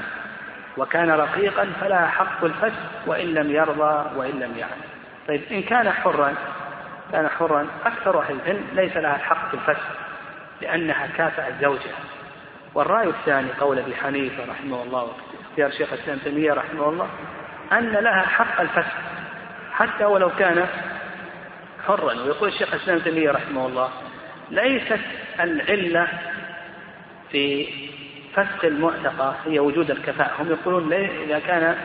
وكان رقيقا فلا حق الفسخ وإن لم يرضى وإن لم يعلم. طيب إن كان حرا أكثر أهل العلم ليس لها الحق في الفسخ لأنها كافأت زوجها. والرأي الثاني قول أبي حنيفة رحمه الله واختيار شيخ الإسلام ابن تيمية رحمه الله أن لها حق الفسخ حتى ولو كان حرا. ويقول الشيخ الإسلام ابن تيمية رحمه الله ليست العلة في فسخ المعتقة هي وجود الكفاءة. هم يقولون إذا كان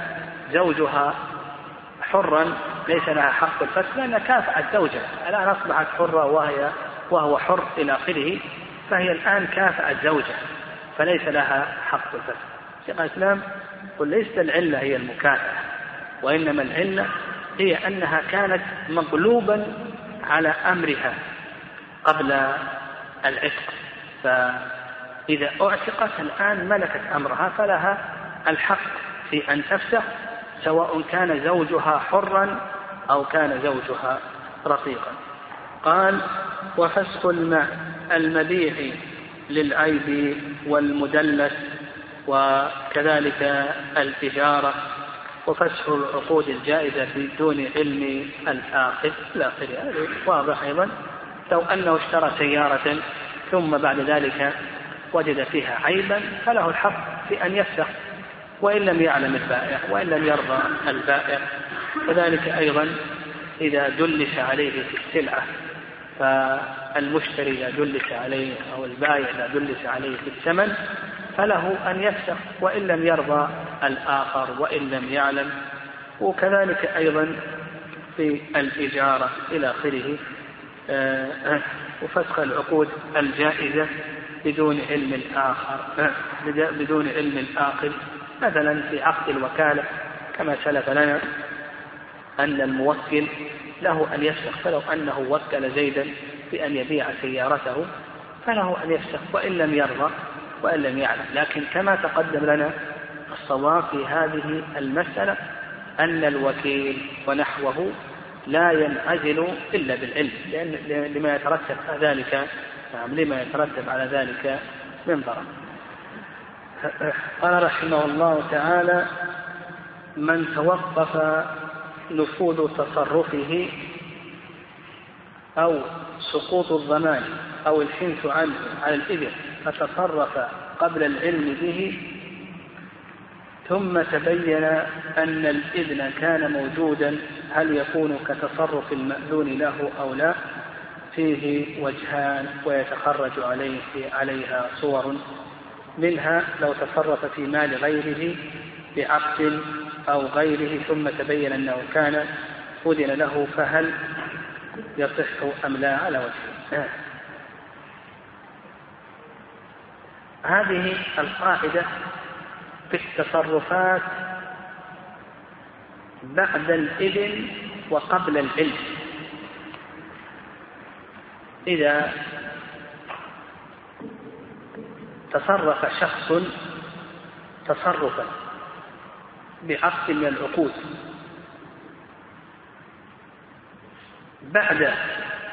زوجها حرا ليس لها حق الفسخ لأنها كافأت زوجها، الآن أصبحت حرة وهو حر إلى آخره، فهي الآن كافأت زوجها فليس لها حق الفسخ. شيخ الإسلام قل ليست العلة هي المكافأة، وإنما العلة هي أنها كانت مغلوبا على أمرها قبل العتق، فإذا أعتقت الآن ملكت أمرها فلها الحق في أن تفسخ سواء كان زوجها حرا أو كان زوجها رقيقا. قال وفسخ المبيع للعيب والمدلس وكذلك التجارة وفسخ العقود الجائزة بدون علم الآخذ إلى آخره. واضح أيضا لو أنه اشترى سيارة ثم بعد ذلك وجد فيها عيبا فله الحق في أن يفسخ وإن لم يعلم البائع وإن لم يرضى البائع. كذلك أيضا إذا جلس عليه في السلعة، فالمشتري إذا جلس عليه أو البائع إذا جلس عليه في الثمن فله أن يفسخ وإن لم يرضى الآخر وإن لم يعلم. وكذلك أيضا في الإجارة إلى آخره. وفسخ العقود الجائزة بدون علم الآخر مثلا في عقد الوكالة كما سلف لنا أن الموكل له أن يفسخ، فلو أنه وكل زيدا بأن يبيع سيارته فله أن يفسخ وإن لم يرضى وإن لم يعلم. لكن كما تقدم لنا الصواب في هذه المسألة أن الوكيل ونحوه لا ينعزل إلا بالعلم، لما يترتب على ذلك من ضرر. قال رحمه الله تعالى: من توقف نفوذ تصرفه أو سقوط الضمان أو الحنث عنه على الإبر فتصرف قبل العلم به ثم تبين أن الإذن كان موجودا، هل يكون كتصرف المأذون له أو لا؟ فيه وجهان ويتخرج عليها صور، منها لو تصرف في مال غيره بعقد أو غيره ثم تبين أنه كان أذن له، فهل يصح أم لا على وجهه. هذه القاعدة في التصرفات بعد الإذن وقبل العلم. إذا تصرف شخص تصرفا بعقد من العقود بعد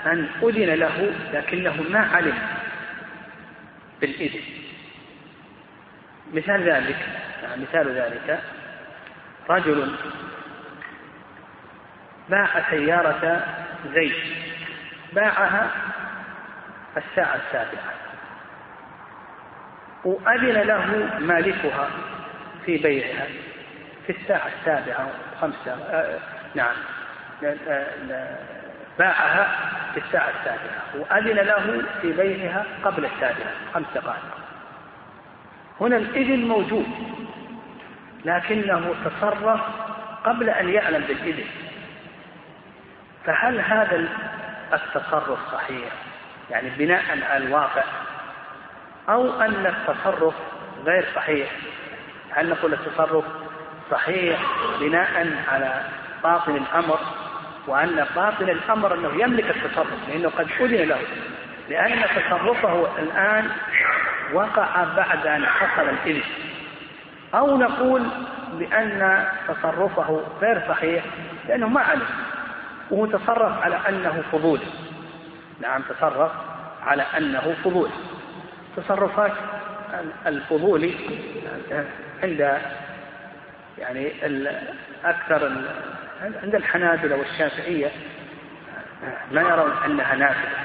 أن أذن له لكنه ما علم بالإذن، مثال ذلك رجل باع سيارة زيت، باعها الساعة 7 وأذن له مالكها في بيعها في الساعة 7:05، باعها في الساعة 7 وأذن له في بيعها قبل 7 5 دقائق. هنا الإذن موجود لكنه تصرف قبل أن يعلم بالإذن، فهل هذا التصرف صحيح بناء على الواقع، أو أن التصرف غير صحيح؟ هل نقول التصرف صحيح بناء على باطن الأمر، وأن باطن الأمر أنه يملك التصرف لأنه قد أذن له، لأن تصرفه الآن وقع بعد أن حصل الإذن، أو نقول بأن تصرفه غير صحيح لأنه ما علم وهو تصرف على أنه فضول. تصرف على أنه فضول. تصرفات الفضول عند عند الحنابلة والشافعية ما يرون أنها نافلة.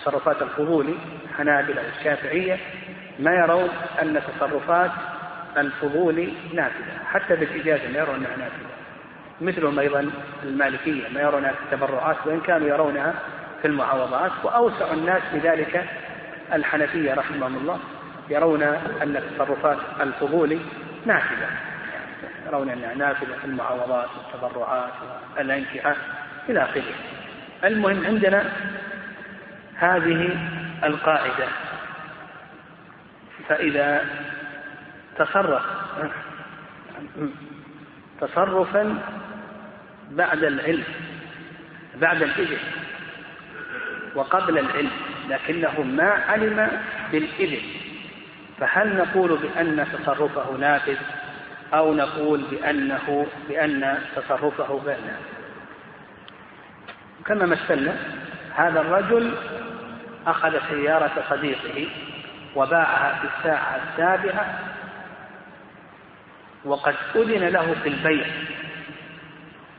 تصرفات الفضول الحنابلة والشافعية ما يرون أن تصرفات الفضول نافلة، حتى بالإجازة ما يرون أنها نافلة. مثلهم أيضا المالكية ما يرونها في التبرعات، وإن كانوا يرونها في المعاوضات. وأوسع الناس بذلك الحنفية رحمهم الله، يرون أن التصرفات الفضول نافلة، يرون أنها نافلة في المعاوضات والتبرعات والانكحة إلى آخره. المهم عندنا هذه القاعدة، فإذا تصرف تصرفا بعد العلم بعد الإذن وقبل العلم لكنه ما علم بالإذن، فهل نقول بأن تصرفه نافذ أو نقول بأن تصرفه غير نافذ؟ كما مثلنا، هذا الرجل أخذ سيارة صديقه وباعها في الساعة 7 وقد أذن له في البيع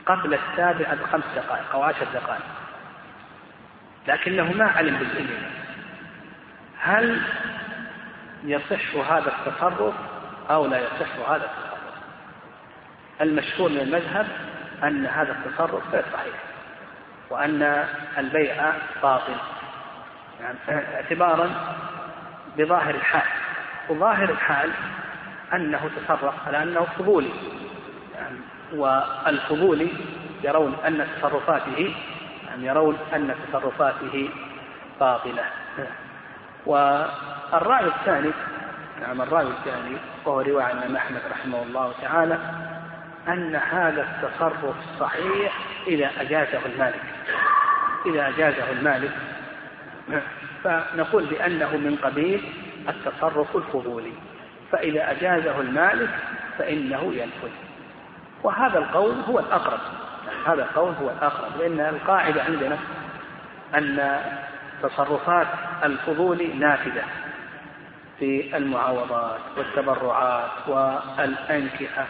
قبل 7 ب5 دقائق أو 10 دقائق، لكنه ما علم بالإذن، هل يصح هذا التصرف أو لا يصح هذا التصرف؟ المشهور من المذهب أن هذا التصرف غير صحيح، وأن البيع باطل اعتبارا بظاهر الحال، وظاهر الحال أنه تصرف على أنه فضولي، والفضولي يرون أن تصرفاته باطلة. والرأي الثاني وهو رواية عن أحمد رحمه الله تعالى أن هذا التصرف صحيح إذا أجازه المالك، فنقول بأنه من قبيل التصرف الفضولي، فإذا أجازه المالك فإنه ينفذ. وهذا القول هو الأقرب، لأن القاعدة عندنا أن تصرفات الفضول نافذة، في المعاوضات والتبرعات والأنكحة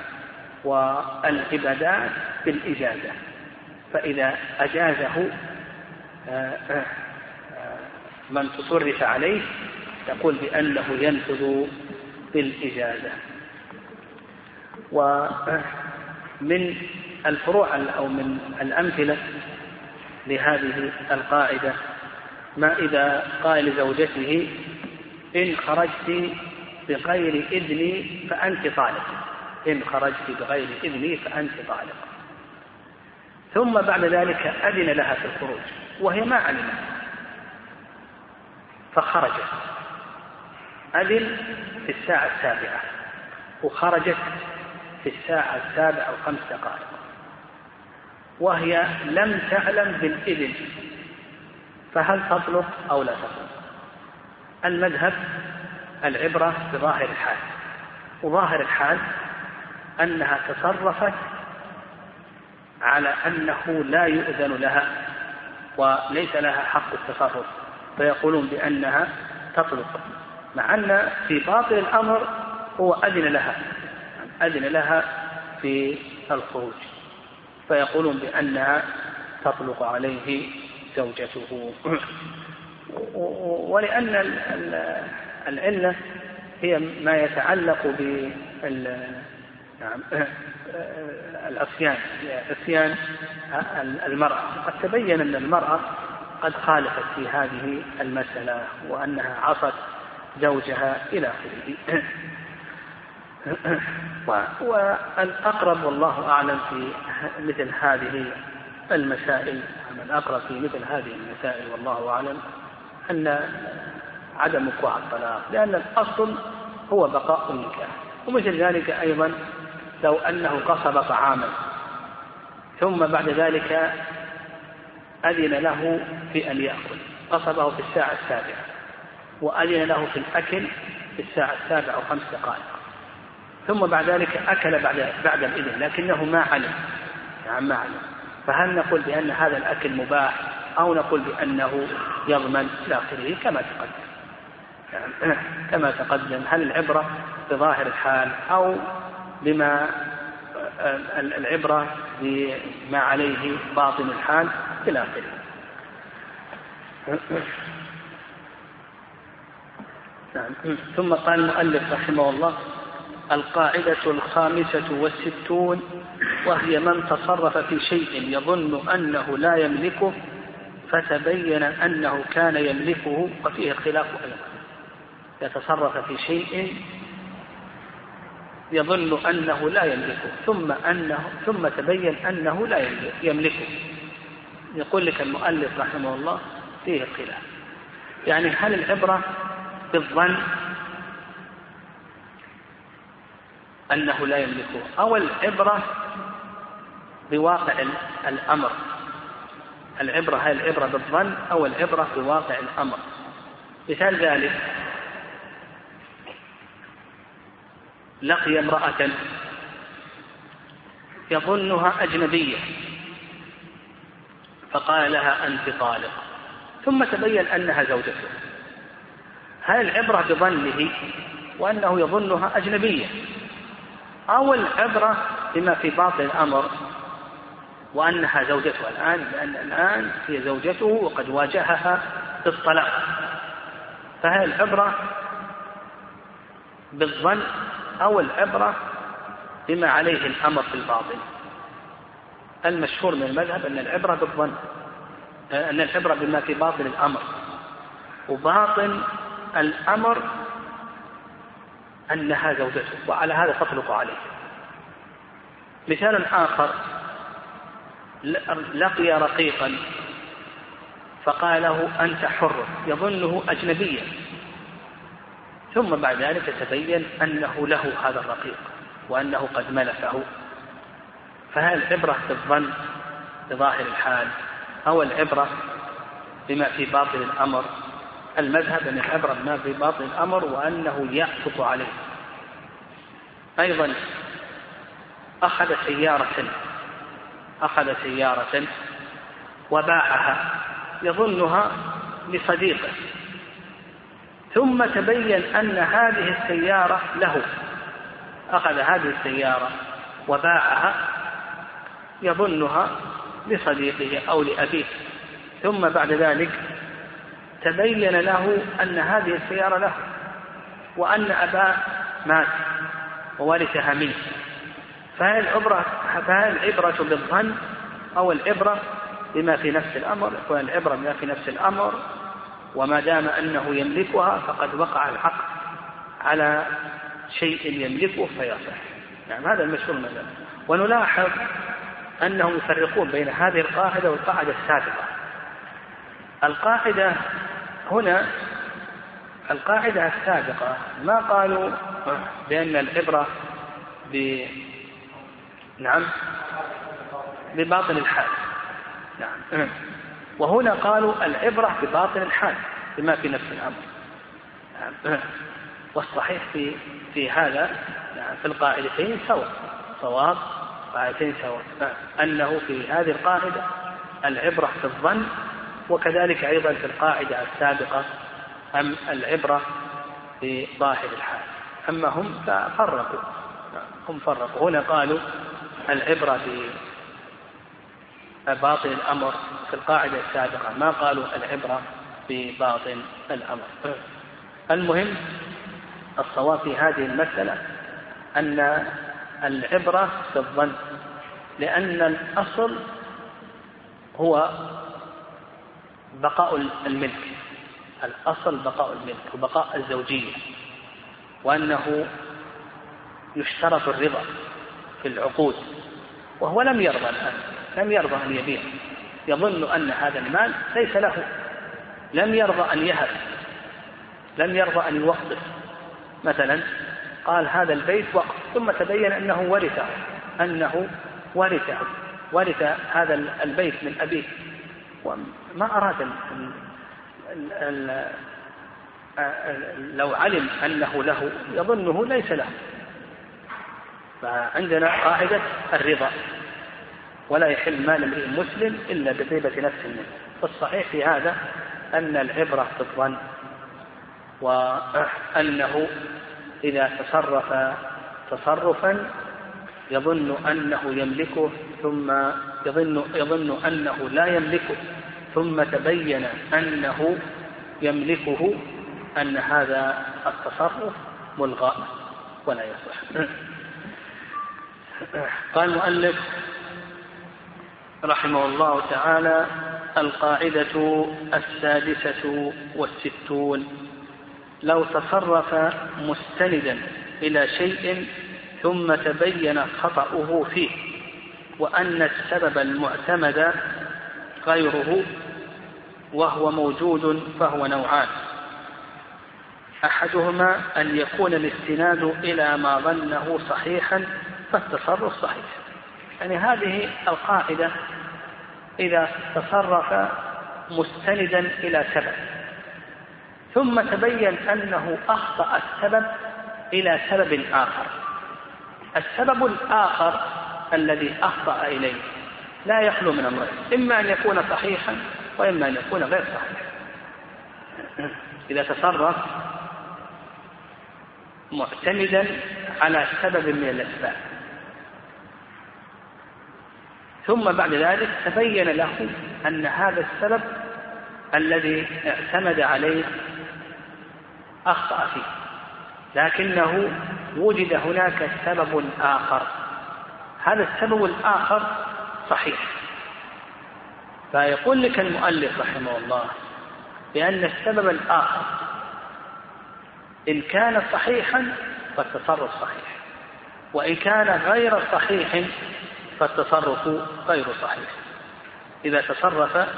والعبادات بالإجازة. فإذا أجازه من تصرف عليه تقول بأنه ينفذ بالإجازة. ومن الفروع أو من الأمثلة لهذه القاعدة ما إذا قال لزوجته إن خرجت بغير إذني فأنت طالق، إن خرجت بغير إذني فأنت طالق، ثم بعد ذلك أذن لها في الخروج وهي ما علمت فخرجت، أذن في الساعة 7 وخرجت في الساعة 7:05 وهي لم تعلم بالإذن، فهل تطلق أو لا تطلق؟ المذهب العبرة بظاهر الحال، وظاهر الحال أنها تصرفت على أنه لا يؤذن لها وليس لها حق التصرف، فيقولون بأنها تطلق، مع أن في باطل الأمر هو أذن لها في الخروج، فيقولون بأنها تطلق عليه زوجته. ولأن العلة هي ما يتعلق بالعصيان المرأة، قد تبين أن المرأة قد خالفت في هذه المسألة وأنها عصت زوجها إلى آخره. والأقرب والله أعلم في مثل هذه المسائل، الأقرب في مثل هذه المسائل والله أعلم أن عدم وقوع الطلاق، لأن الأصل هو بقاء النكاح. ومثل ذلك أيضا لو أنه قصب طعاما ثم بعد ذلك أذن له في أن يأكل، قصبه في الساعة 7 وأذن له في الأكل في الساعة 7:05، ثم بعد ذلك أكل بعد الإذن لكنه ما علم، فهل نقول بأن هذا الأكل مباح أو نقول بأنه يضمن لآخره كما تقدم؟ هل العبرة بظاهر الحال أو بما العبرة بما عليه باطن الحال إلى آخره. ثم قال المؤلف رحمه الله: القاعدة 65، وهي من تصرف في شيء يظن أنه لا يملكه فتبين أنه كان يملكه، وفيه خلاف أيضا، يتصرف في شيء يظن أنه لا يملكه ثم تبين أنه لا يملكه، يقول لك المؤلف رحمه الله فيه خلاف، يعني هل العبرة بالظن أنه لا يملكه أو العبرة بواقع الأمر؟ العبرة هل العبرة بالظن أو العبرة بواقع الأمر؟ مثال ذلك: لقي امرأة يظنها أجنبية فقال لها أنت طالق، ثم تبين أنها زوجته، هل العبرة بظنه وأنه يظنها أجنبية أو العبرة بما في باطن الأمر وأنها زوجته الآن، لأن الآن هي زوجته وقد واجهها بالطلاق، فهل العبرة بالظن أو العبرة بما عليه الأمر في الباطن؟ المشهور من المذهب أن العبرة بالظن، أن العبرة بما في باطن الأمر، وباطن الأمر أنها زوجته وعلى هذا تطلق عليه. مثال آخر: لقي رقيقا فقال له أنت حر، يظنه أجنبيا، ثم بعد ذلك تبين أنه له هذا الرقيق وأنه قد ملكه، فهل العبرة بالظن بظاهر الحال أو العبرة بما في باطن الأمر؟ المذهب أن العبرة بما في باطن الأمر وأنه يحفظ عليه. أيضا أخذ سيارة وباعها يظنها لصديقه، ثم تبين أن هذه السيارة له، أخذ هذه السيارة وباعها يظنها لصديقه أو لأبيه، ثم بعد ذلك تبين له أن هذه السيارة له وأن أباه مات وورثها منه، فهل العبرة بالظن أو العبرة بما في نفس الأمر؟ والعبرة بما في نفس الأمر، وما دام أنه يملكها فقد وقع الحق على شيء يملكه فيصح. نعم، هذا المشهور من ذلك. ونلاحظ أنهم يفرقون بين هذه القاعدة والقاعدة السابقة. القاعدة هنا، القاعدة السابقة ما قالوا بأن العبرة بباطن الحال. نعم، وهنا قالوا العبرة بباطن الحال بما في نفس الأمر. نعم، والصحيح في هذا، نعم، في القاعدتين صواب قاعدتين سواء، أنه في هذه القاعدة العبرة في الظن، وكذلك أيضا في القاعدة السابقة أم العبرة بظاهر الحال. أما هم ففرقوا، هنا قالوا العبرة بباطن الأمر في القاعدة السابقة، ما قالوا العبرة بباطن الأمر. المهم الصواب في هذه المسألة أن العبرة في الظن، لأن الأصل هو بقاء الملك، الأصل بقاء الملك وبقاء الزوجية، وأنه يشترط الرضا في العقود، وهو لم يرضى الآن، لم يرضى أن يبيع، يظن أن هذا المال ليس له، لم يرضى أن يهب، لم يرضى أن يوقف. مثلا قال هذا البيت وقف، ثم تبين أنه ورثه، ورث هذا البيت من أبيه، وما أراد. لو علم أنه له يظنه ليس له. فعندنا قاعدة الرضا، ولا يحل مال امرئ مسلم إلا بطيبة نفس منه. فالصحيح في هذا أن العبرة بالظن، وأنه إذا تصرف تصرفا يظن أنه يملكه، ثم يظن أنه لا يملكه، ثم تبين أنه يملكه، أن هذا التصرف ملغى ولا يصح. قال المؤلف رحمه الله تعالى: القاعدة السادسة والستون: لو تصرف مستندا إلى شيء ثم تبين خطأه فيه وأن السبب المعتمد غيره وهو موجود، فهو نوعان: أحدهما أن يكون الاستناد إلى ما ظنه صحيحا فالتصرف صحيح. يعني هذه القاعدة إذا تصرف مستندا إلى سبب ثم تبين أنه أخطأ السبب إلى سبب آخر، السبب الآخر الذي أخطأ إليه لا يخلو من أمره، إما أن يكون صحيحا وإما أن يكون غير صحيح. إذا تصرف معتمدا على سبب من الأسباب ثم بعد ذلك تبين له أن هذا السبب الذي اعتمد عليه أخطأ فيه، لكنه وجد هناك سبب آخر، هذا السبب الآخر صحيح. فيقول لك المؤلف رحمه الله بأن السبب الآخر إن كان صحيحا فالتصرف صحيح، وإن كان غير صحيح فالتصرف غير صحيح. إذا تصرف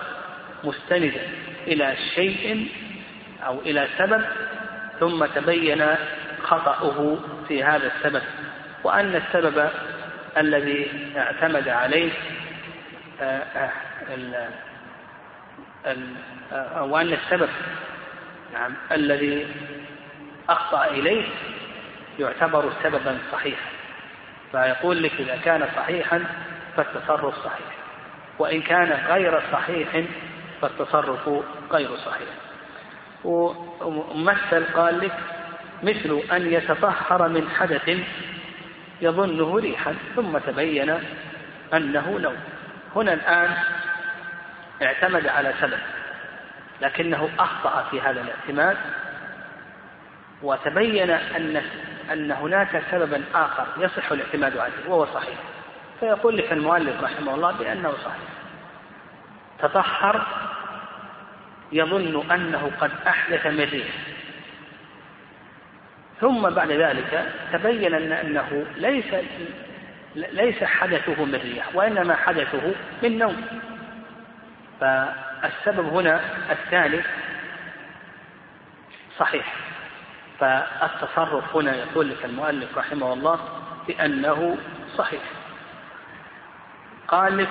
مستندا إلى شيء أو إلى سبب ثم تبين خطأه في هذا السبب وأن السبب الذي اعتمد عليه وأن السبب الذي أخطأ إليه يعتبر سببا صحيحا، فيقول لك إذا كان صحيحا فالتصرف صحيح، وإن كان غير صحيح فالتصرف غير صحيح. ومثل قال لك مثل أن يتطهر من حدث يظنه ريحا ثم تبين أنه نوم. هنا الآن اعتمد على سبب لكنه أخطأ في هذا الاعتماد، وتبين أن هناك سببا آخر يصح الاعتماد عليه وهو صحيح، فيقول لك المؤلف رحمه الله بأنه صحيح. تطهر يظن أنه قد أحدث من ريح، ثم بعد ذلك تبين أنه ليس حدثه من ريح وإنما حدثه من نوم. فالسبب هنا الثاني صحيح، فالتصرف هنا يقول لك المؤلف رحمه الله بأنه صحيح. قال لك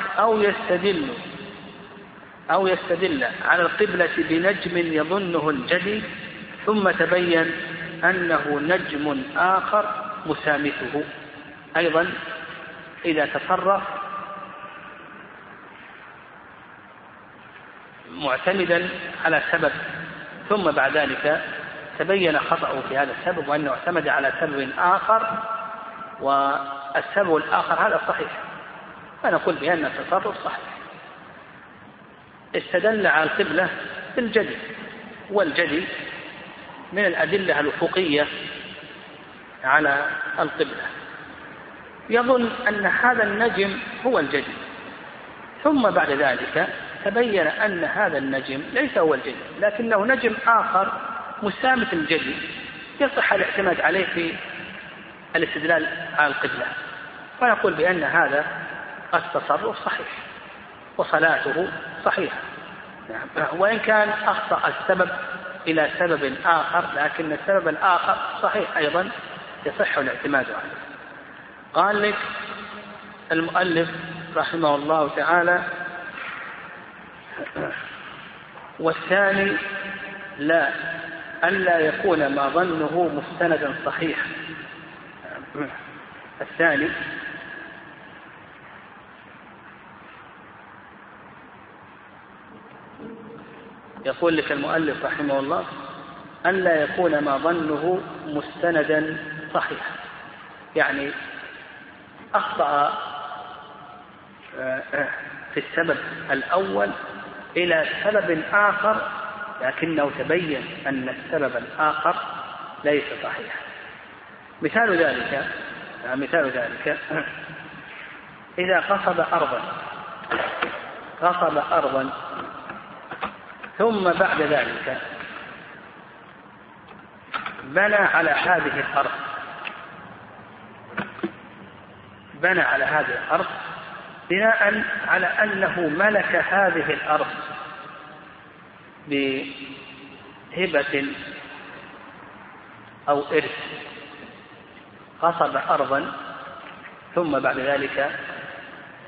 أو يستدل على القبلة بنجم يظنه الجدي ثم تبين أنه نجم آخر مسامحه. أيضا إذا تصرف معتمدا على سبب ثم بعد ذلك تبين خطأه في هذا السبب وأنه اعتمد على سبب آخر والسبب الآخر هذا صحيح، فنقول بأن التصرف صحيح. استدل على القبلة بالجدي، والجدي من الأدلة الأفقية على القبلة، يظن أن هذا النجم هو الجدي ثم بعد ذلك تبين أن هذا النجم ليس هو الجدي لكنه نجم آخر مسامح الجدي، يصح الاعتماد عليه في الاستدلال على القبلة، ونقول بأن هذا التصرف صحيح وصلاته صحيحة. وإن كان أخطأ السبب إلى سبب آخر لكن السبب الآخر صحيح أيضا يصح الاعتماد عليه. قال لك المؤلف رحمه الله تعالى والثاني لا ألا يكون ما ظنه مستندا صحيحا. الثاني يقول لك المؤلف رحمه الله ألا يكون ما ظنه مستندا صحيحا، يعني أخطأ في السبب الأول إلى سبب آخر لكنه تبين أن السبب الآخر ليس صحيحا. مثال ذلك إذا قصد أرضا ثم بعد ذلك بنى على هذه الأرض بناء على أنه ملك هذه الأرض بهبة أو إرث. غصب أرضا ثم بعد ذلك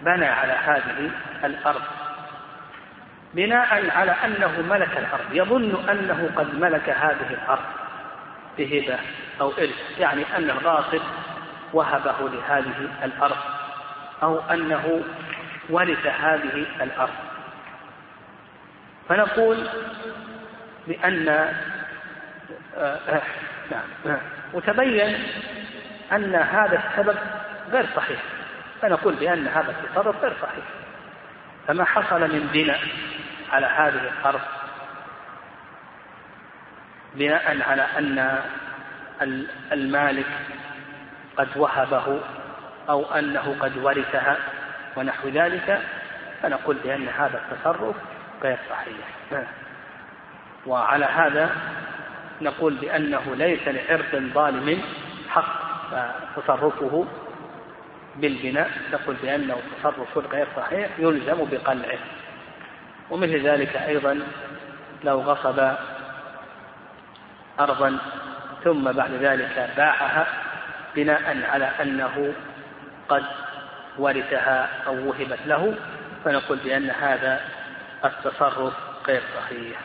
بنى على هذه الأرض بناء على أنه ملك الأرض، يظن أنه قد ملك هذه الأرض بهبة أو إرث، يعني أن الغاصب وهبه لهذه الأرض أو أنه ورث هذه الأرض، فنقول بأن وتبين أن هذا السبب غير صحيح، فنقول بأن هذا التصرف غير صحيح. فما حصل من بناء على هذه الأرض بناء على أن المالك قد وهبه أو أنه قد ورثها ونحو ذلك، فنقول بأن هذا التصرف غير صحيح. وعلى هذا نقول بأنه ليس لعرض ظالم حق، فتصرفه بالبناء نقول بأنه تصرف غير صحيح يلزم بقلعه. ومثل ذلك أيضا لو غصب أرضا ثم بعد ذلك باعها بناء على أنه قد ورثها أو وهبت له، فنقول بأن هذا التصرف غير صحيح.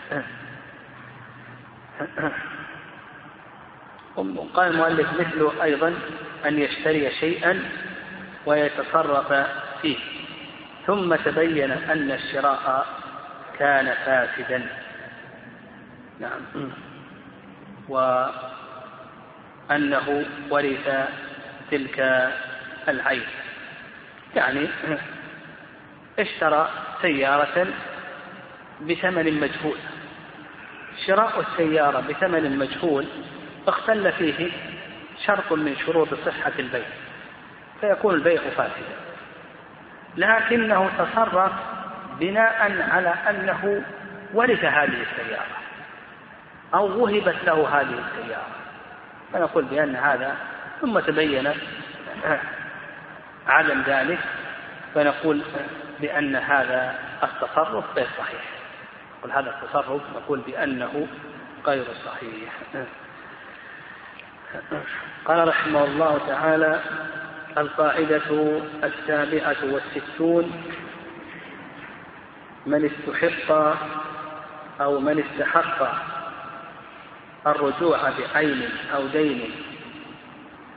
قال المؤلف مثله أيضا أن يشتري شيئا ويتصرف فيه ثم تبين أن الشراء كان فاسدا. نعم. وأنه ورث تلك العين، يعني اشترى سيارة بثمن مجهول، شراء السيارة بثمن مجهول اختل فيه شرط من شروط صحة البيع فيكون البيع فاسدا، لكنه تصرف بناء على أنه ورث هذه السيارة أو وهبت له هذه السيارة، فنقول بأن هذا، ثم تبين عدم ذلك فنقول بأن هذا التصرف غير صحيح، نقول هذا التصرف نقول بأنه غير صحيح. قال رحمه الله تعالى: القاعدة 67: من استحق الرجوع بعين أو دين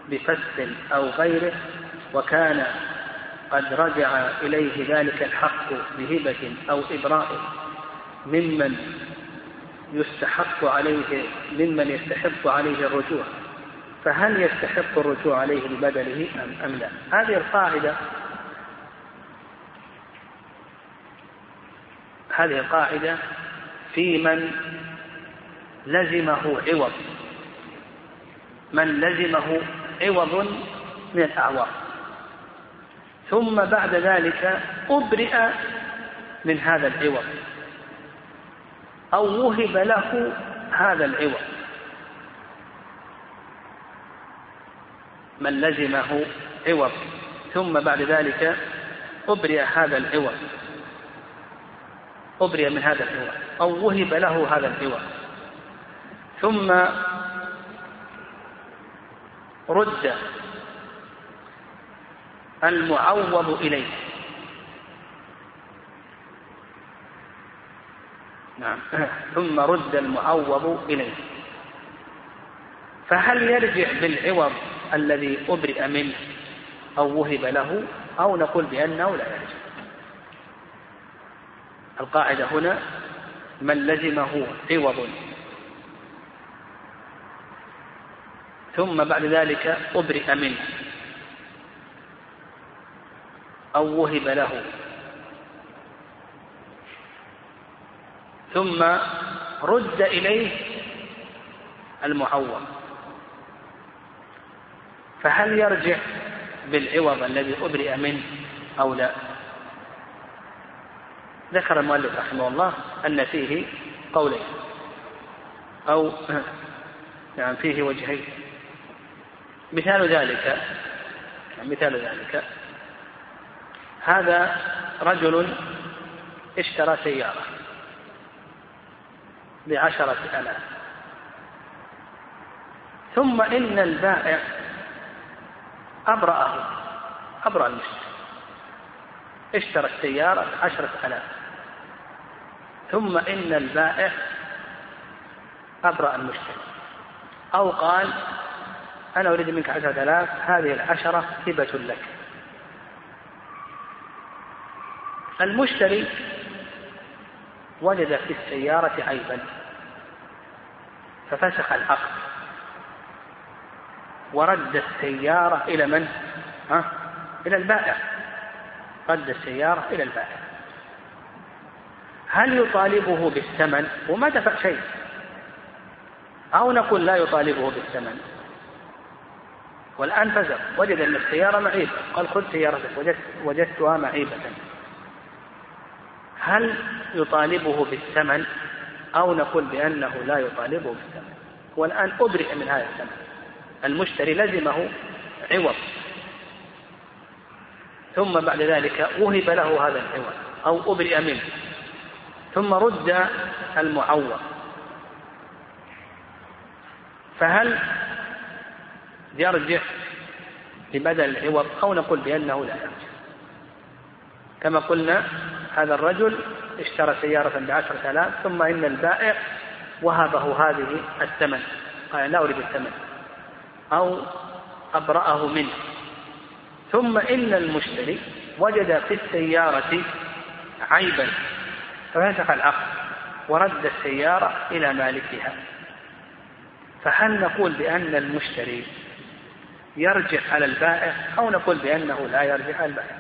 بفسد أو غيره وكان قد رجع إليه ذلك الحق بهبة أو إبراء ممن يستحق عليه الرجوع، فهل يستحق الرجوع عليه ببدله أم لا؟ هذه القاعدة في من لزمه عوض، من الأعوام ثم بعد ذلك أبرئ من هذا العوض أو وهب له هذا العوض. من لزمه عوض ثم بعد ذلك أبرئ هذا العوض، أبرئ من هذا العوض أو وهب له هذا العوض، ثم رد المعوض إليه. نعم. ثم رد المعوض إليه، فهل يرجع بالعوض الذي أبرئ منه أو وهب له أو نقول بأنه لا يرجع؟ القاعدة هنا من لزمه عوض ثم بعد ذلك أبرئ منه أو وهب له ثم رد إليه المعوض، فهل يرجع بالعوض الذي أبرئ منه أو لا؟ ذكر المؤلف رحمه الله أن فيه قولين أو يعني فيه وجهين. مثال ذلك هذا رجل اشترى سيارة ب10,000 ثم إن البائع أبرأ المشتري، اشترى السيارة ب10,000 ثم إن البائع أبرأ المشتري أو قال أنا أريد منك 10,000، هذه 10 هبة لك. المشتري وجد في السيارة عيبا ففسخ العقد ورد السيارة إلى من؟ إلى البائع، رد السيارة إلى البائع. هل يطالبه بالثمن وما دفع شيء أو نقول لا يطالبه بالثمن؟ والآن فزق، وجد أن السيارة معيبة، قال خذ سيارتك وجدتها معيبة، هل يطالبه بالثمن أو نقول بأنه لا يطالبه بالثمن؟ والآن أبرئ من هذا الثمن، المشتري لزمه عوض ثم بعد ذلك وهب له هذا العوض أو أبرئ منه ثم رد المعوض، فهل يرجع ببدل العوض أو نقول بأنه لا يرجع؟ كما قلنا هذا الرجل اشترى سيارة ب10,000 ثم إن البائع وهبه هذه الثمن، قال لا أريد الثمن أو أبرأه منه، ثم إن المشتري وجد في السيارة عيبا ففسخ العقد ورد السيارة إلى مالكها. فهل نقول بأن المشتري يرجع على البائع أو نقول بأنه لا يرجع على البائع؟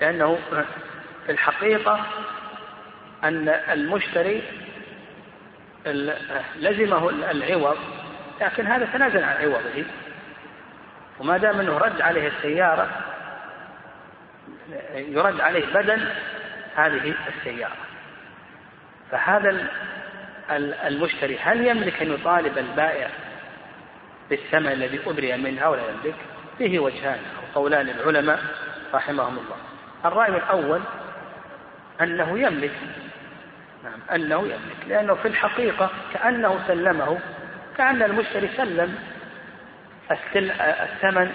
لأنه في الحقيقة أن المشتري لزمه العوض، لكن هذا تنازل عن عوضه، وما دام أنه رد عليه السيارة يرد عليه بدل هذه السيارة. فهذا المشتري هل يملك أن يطالب البائع بالثمن الذي أبرئ منها ولا يملك؟ فيه وجهان أو قولان العلماء رحمهم الله. الرأي الأول أنه يملك، نعم أنه يملك، لأنه في الحقيقة كأنه سلمه، كأن المشتري سلم الثمن،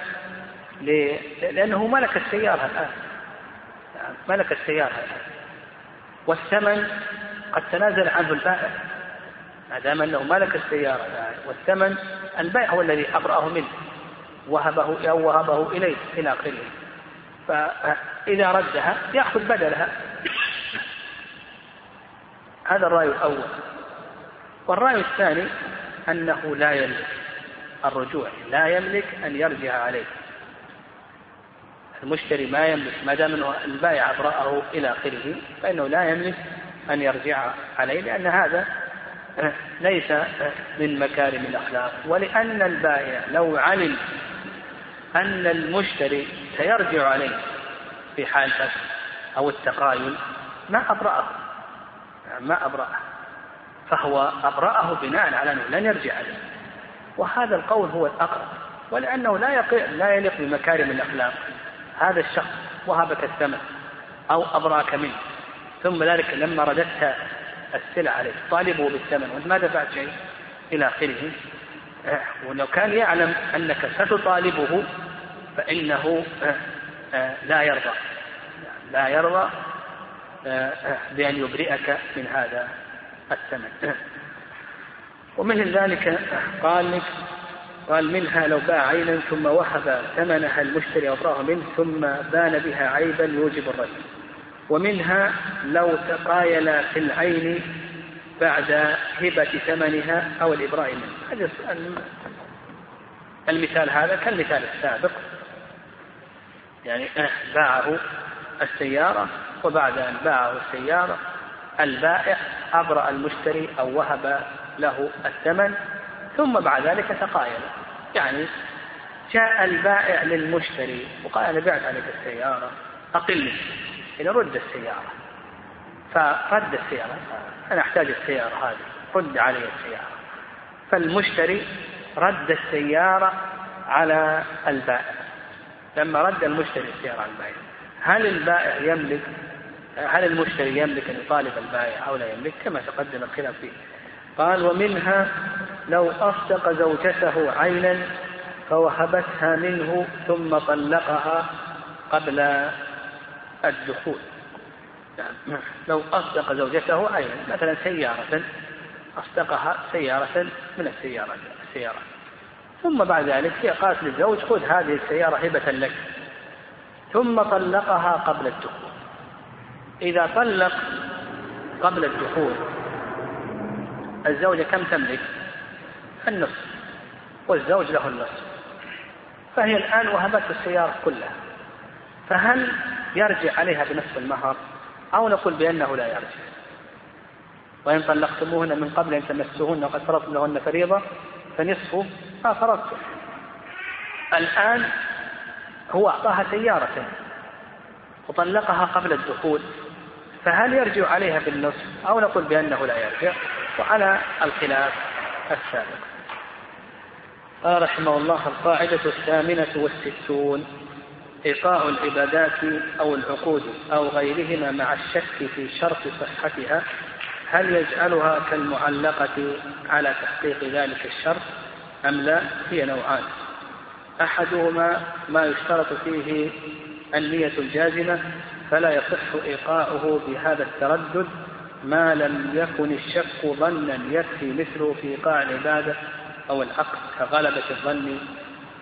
لأنه ملك السيارة الآن، ملك السيارة الآن، والثمن قد تنازل عنه البائع. ما دام أنه ملك السيارة الآن والثمن البائع هو الذي أبرأه منه، وهبه أو وهبه إليه إلى آخره، فإذا ردها يأخذ بدلها. هذا الرأي الأول. والرأي الثاني أنه لا يملك الرجوع، لا يملك أن يرجع عليه، المشتري ما يملك، ما دام أنه البائع أبرأه إلى آخره فإنه لا يملك أن يرجع عليه، لأن هذا ليس من مكارم الأخلاق. ولأن البائع لو علم أن المشتري سيرجع عليه في حال الفسخ أو التقايل ما أبرأه، فهو أبرأه بناء على أنه لن يرجع عليه، وهذا القول هو الأقرب. ولأنه لا يليق بمكارم الأخلاق، هذا الشخص وهبك الثمن أو أبراك منه، ثم ذلك لما ردتها السلع عليه طالبه بالثمن وأنت ما دفعت شيء إلى آخره، ولو كان يعلم أنك ستطالبه فإنه لا يرضى بأن يبرئك من هذا الثمن. ومن ذلك قال منها لو باع عينا ثم وهب ثمنها المشتري أبرأه منه ثم بان بها عيبا يوجب الرد. ومنها لو تقايل في العين بعد هبة ثمنها أو الإبراء منه. المثال هذا كالمثال السابق، يعني باعه السيارة، وبعد أن باعه السيارة البائع أبرأ المشتري أو وهب له الثمن، ثم بعد ذلك تقايل، يعني جاء البائع للمشتري وقال أنا بعت عليك السيارة أقل، إذا رد السيارة، فرد السيارة، أنا أحتاج السيارة هذه، رد علي السيارة، فالمشتري رد السيارة على البائع. لما رد المشتري السيارة على البائع، هل المشتري يملك أن يطالب البائع أو لا يملك؟ كما تقدم الخلاف فيه. قال ومنها لو أصدق زوجته عينا فوهبتها منه ثم طلقها قبل الدخول. يعني لو أصدق زوجته عينا، مثلا سيارة، أصدقها سيارة من السيارات، ثم بعد ذلك هي قالت للزوج خذ هذه السيارة هبة لك، ثم طلقها قبل الدخول. إذا طلق قبل الدخول الزوجة كم تملك؟ النصف، والزوج له النصف، فهي الآن وهبته السيارة كلها، فهل يرجع عليها بنصف المهر أو نقول بأنه لا يرجع؟ وإن طلقتموهن من قبل أن تمسوهن وقد فرضتم لهن فريضة فنصف ما فرضتم. الآن هو أعطاها سيارة وطلقها قبل الدخول، فهل يرجع عليها بالنصف أو نقول بأنه لا يرجع؟ وعلى الخلاف السابق. قال رحمه الله القاعدة 68: إيقاع العبادات أو العقود أو غيرهما مع الشك في شرط صحتها هل يجعلها كالمعلقة على تحقيق ذلك الشرط أم لا؟ هي نوعان: أحدهما ما يشترط فيه النية الجازمة فلا يصح إيقاعه بهذا التردد ما لم يكن الشك ظنا يكفي مثله في إيقاع العبادة أو العقد كغلبة الظن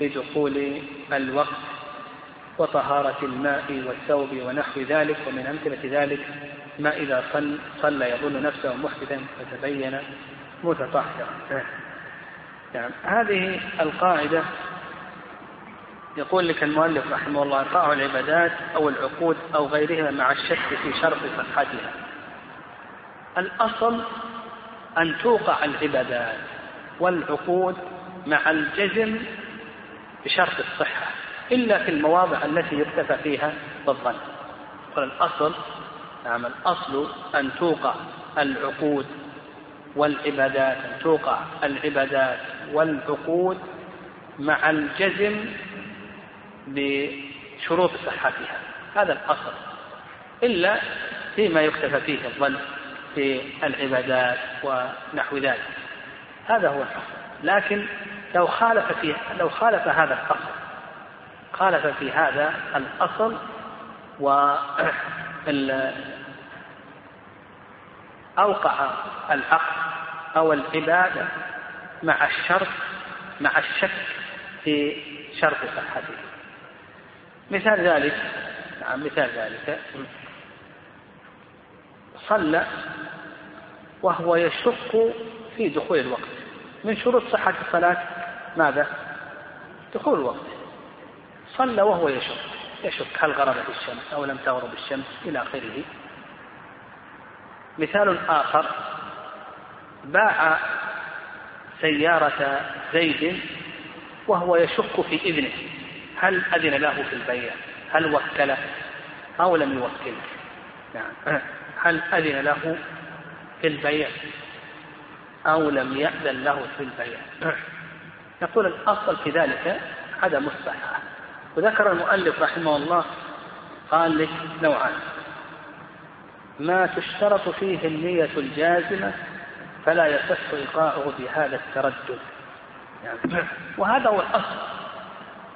بدخول الوقت وطهارة الماء والثوب ونحو ذلك. ومن أمثلة ذلك ما إذا صلى يظن نفسه محدثا فتبين متطهرا. يعني هذه القاعدة يقول لك المؤلف رحمه الله: إرفاع العبادات أو العقود أو غيرها مع الشك في شرط صحتها. الأصل أن توقع العبادات والعقود مع الجزم بشرط الصحة، إلا في المواضع التي يكتفى فيها بالظن. فالأصل نعم الأصل أن توقع العقود والعبادات، أن توقع العبادات والعقود مع الجزم بشروط صحتها، هذا الأصل، إلا فيما يكتفى فيه الظن في العبادات ونحو ذلك، هذا هو الأصل. لكن لو خالف هذا الأصل، خالف في هذا الأصل وأوقع العقد أو العبادة مع الشرط، مع الشك في شرط صحته. مثال ذلك صلى وهو يشك في دخول الوقت، من شروط صحة الصلاة ماذا؟ دخول الوقت. صلى وهو يشك هل غربت الشمس أو لم تغرب الشمس إلى آخره. مثال آخر: باع سيارة زيد وهو يشك في إذنه، هل أذن له في البيع، هل وكله أو لم يوكله، نعم هل أذن له في البيع أو لم يأذن له في البيع. يقول الأصل في ذلك عدم الصحة. وذكر المؤلف رحمه الله قال لك نوعان: ما تشترط فيه النية الجازمة فلا يصح إيقاعه بهذا التردد، يعني وهذا هو الأصل.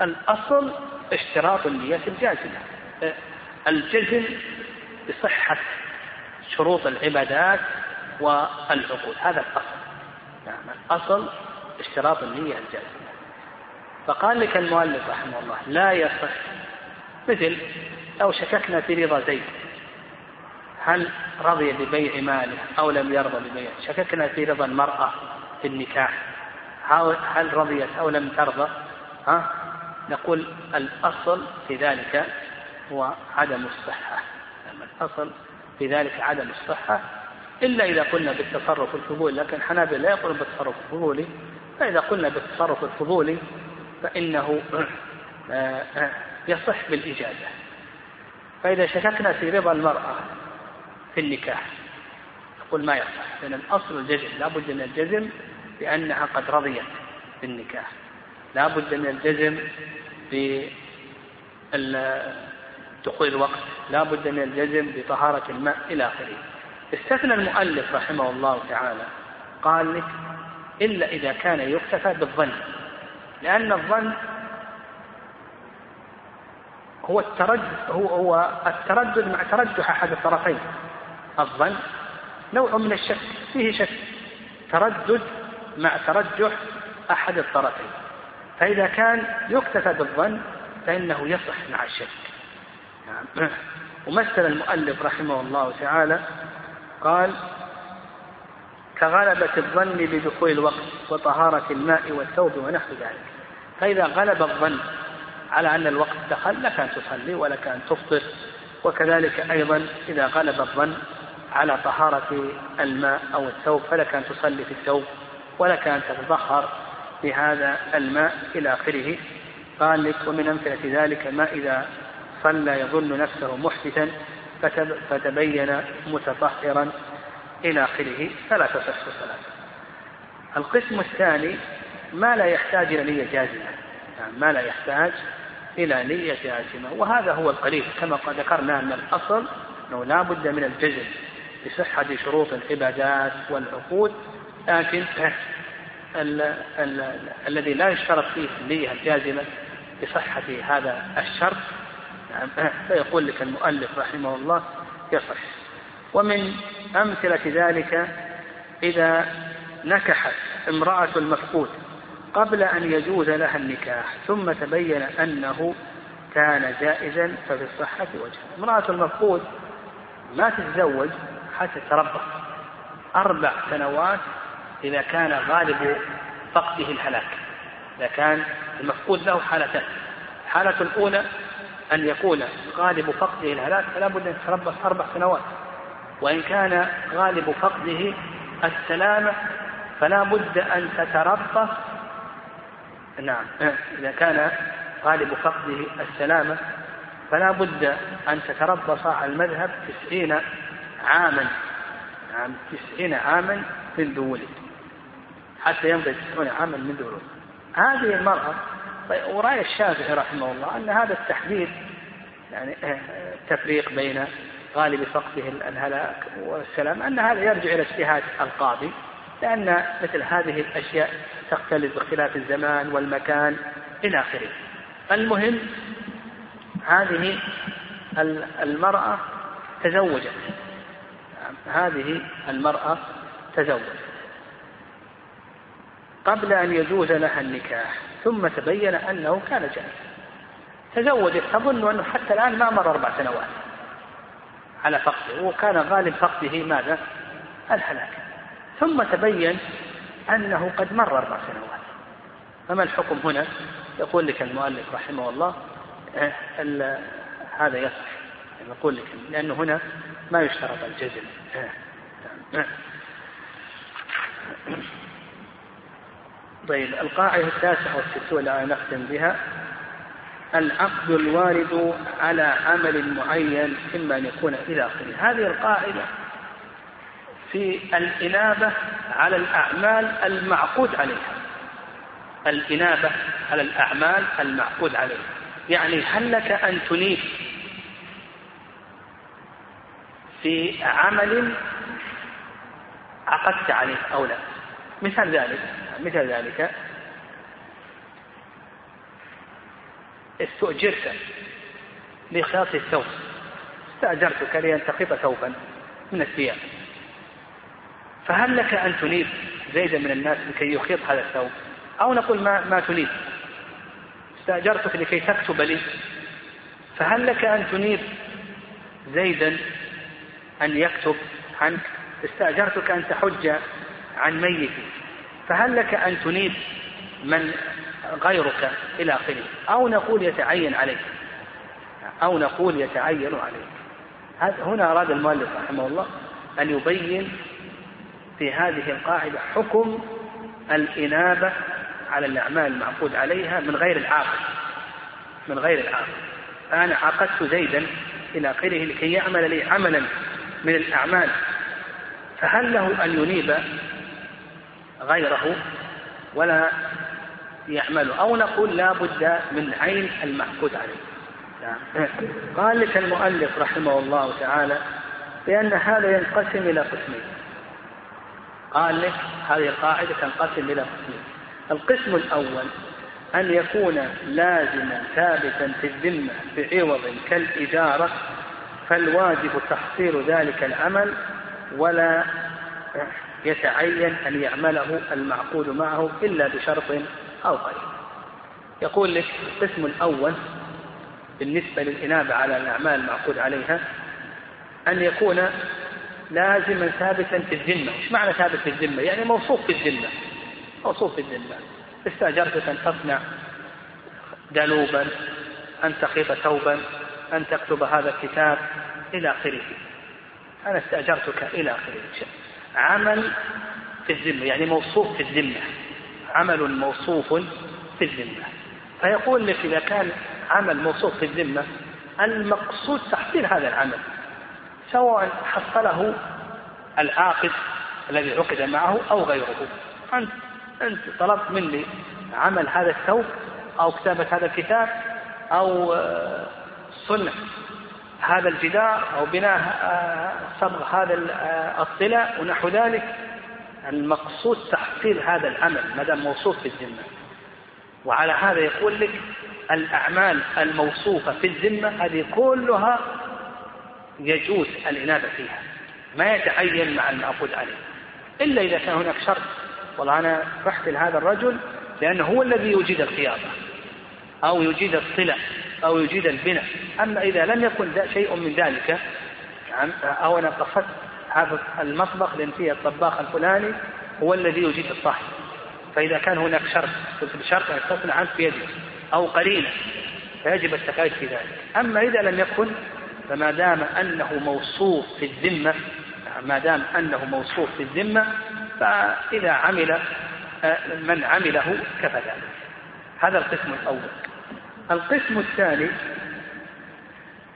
الأصل اشتراط النية الجازمة، الجزم بصحة شروط العبادات والعقود، هذا الأصل، يعني الأصل اشتراط النية الجازمة. فقال لك المؤلف رحمه الله: لا يصح، مثل لو شككنا في رضا زيد هل رضي ببيع ماله أو لم يرضى ببيع، شككنا في رضا المرأة في النكاح هل رضيت أو لم ترضى، نقول الأصل في ذلك هو عدم الصحة، الأصل في ذلك عدم الصحة، إلا إذا قلنا بالتصرف الفضولي، لكن الحنابلة لا يقولون بالتصرف الفضولي. فإذا قلنا بالتصرف الفضولي فإنه يصح بالإجازة. فإذا شككنا في رضا المرأة في النكاح نقول ما يصح، لأن الأصل الجزم، لا بد من الجزم بأنها قد رضيت بالنكاح، لا بد من الجزم بدخول الوقت، لا بد من الجزم بطهارة الماء إلى آخره. استثنى المؤلف رحمه الله تعالى قال لك: إلا إذا كان يكتفى بالظن، لأن الظن هو التردد مع ترجح أحد الطرفين. الظن نوع من الشك، فيه شك، تردد مع ترجح أحد الطرفين، فإذا كان يكتفى بالظن فإنه يصح مع الشك. ومثل المؤلف رحمه الله تعالى قال: كغلبة الظن بدخول الوقت وطهارة الماء والثوب ونحو ذلك. فإذا غلب الظن على أن الوقت دخل لك أن تصلي ولك أن تفطر، وكذلك أيضا إذا غلب الظن على طهارة الماء أو الثوب فلك أن تصلي في الثوب ولك أن تتطهر بهذا الماء إلى آخره. قال لك: ومن أمثلة ذلك ما إذا صلى يظن نفسه محدثا فتبين متطهرا إلى آخره، فلا تصح صلاته. القسم الثاني: ما لا يحتاج إلى نية جازمة، يعني ما لا يحتاج إلى نية جازمة، وهذا هو القريب كما قد ذكرنا أن الأصل أنه لا بد من الجزم بصحة شروط العبادات والعقود، لكن الذي لا يشترط فيه النية الجازمة بصحة هذا الشرط، يعني فيقول لك المؤلف رحمه الله يصح. ومن أمثلة ذلك: إذا نكحت امرأة المفقود قبل أن يجوز لها النكاح ثم تبين أنه كان جائزا ففي الصحة وجه. امرأة المفقود ما تتزوج حتى تربص 4 سنوات إذا كان غالب فقده الهلاك. إذا كان المفقود له حالتان: الحالة الأولى أن يكون غالب فقده الهلاك فلا بد أن يتربص 4 سنوات، وإن كان غالب فقده السلامة فلا بد أن تتربص. نعم، إذا كان غالب فقده السلامة فلا بد أن تتربص على المذهب 90 عاما، نعم 90 عاما منذ ولد، حتى يمضي 90 عاما منذ ولد هذه المرأة. ورأي الشافعي رحمه الله أن هذا التحديد يعني التفريق بين غالب فقده الهلاك والسلام أن هذا يرجع إلى اجتهاد القاضي، لأن مثل هذه الأشياء تختلف باختلاف الزمان والمكان إلى آخره. المهم هذه المرأة تزوجت، هذه المرأة تزوجت قبل أن يجوز لها النكاح، ثم تبين أنه كان جائزا. تزوجت تظن أنه حتى الآن ما مر 4 سنوات على فقده، وكان غالب فقده ماذا؟ الهلاك. ثم تبين أنه قد مر 4 سنوات. فما الحكم هنا؟ يقول لك المؤلف رحمه الله هذا يصح، يقول لك لأنه هنا ما يشترط الجزم. طيب، القاعدة 69 لا نختم بها: العقد الوارد على عمل معين إما أن يكون إلى آخره. هذه القاعدة في الإنابة على الأعمال المعقود عليها، الإنابة على الأعمال المعقود عليها، يعني هل لك أن تنيب في عمل عقدت عليه أو لا؟ مثل ذلك استؤجرت لخلاص الثوب، استأجرتك لينتقب ثوبا من الثياب، فهل لك أن تنيب زيدا من الناس لكي يخيط هذا الثوب؟ أو نقول ما تنيب، استأجرتك لكي تكتب لي، فهل لك أن تنيب زيدا أن يكتب عنك؟ استأجرتك أن تحج عن ميتي، فهل لك أن تنيب من غيرك إلى آخره؟ أو نقول يتعين عليك، هنا أراد المؤلف رحمه الله أن يبين في هذه القاعدة حكم الإنابة على الأعمال المعقود عليها من غير العاقل. أنا عقدت زيدا إلى آخره لكي يعمل لي عملا من الأعمال، فهل له أن ينيب غيره ولا يعمله؟ أو نقول لا بد من عين المعقود عليه. قال لك المؤلف رحمه الله تعالى بأن هذا ينقسم إلى قسمين. قال لك هذه القاعدة تنقسم إلى قسمين: القسم الأول أن يكون لازما ثابتا في الذمة بعوض كالإجارة، فالواجب تحصيل ذلك العمل ولا يتعين أن يعمله المعقود معه إلا بشرط أو قيد. يقول لك القسم الأول بالنسبة للإنابة على الأعمال المعقود عليها أن يكون لازما ثابتا في الذمة. إيش معنى ثابت في الذمة؟ يعني موصوف في الذمة. استأجرت أن تصنع دلوبا، أن تخيط ثوبا، أن تكتب هذا الكتاب إلى آخره، أنا استأجرتك إلى آخره. عمل في الذمة يعني موصوف في الذمة، عمل موصوف في الذمة. فيقول لك إذا كان عمل موصوف في الذمة المقصود تحصيل هذا العمل، سواء حصله العاقد الذي عقد معه أو غيره. أنت طلبت مني عمل هذا الثوب أو كتابة هذا الكتاب أو صنع هذا الجدار أو بناء صبغ هذا الطلاء ونحو ذلك، المقصود تحصيل هذا العمل ما دام موصوف في الذمة. وعلى هذا يقول لك الأعمال الموصوفة في الذمة هذه كلها يجوز الإنابة فيها، ما يتعين مع المعقود عليه، إلا إذا كان هناك شرط. والله أنا رحت لهذا الرجل لأنه هو الذي يجيد الخياطة أو يجيد الطلاء أو يجيد البناء. أما إذا لم يكن شيء من ذلك، أو أنا قصدت هذا المطبخ لأن فيه الطباخ الفلاني هو الذي يجيد الطهي، فإذا كان هناك شرط يستثنى عنه بيده أو قرينة فيجب التقيد في ذلك. أما إذا لم يكن، فما دام أنه موصوف في الذمة، فإذا عمل من عمله كفى ذلك. هذا القسم الأول. القسم الثاني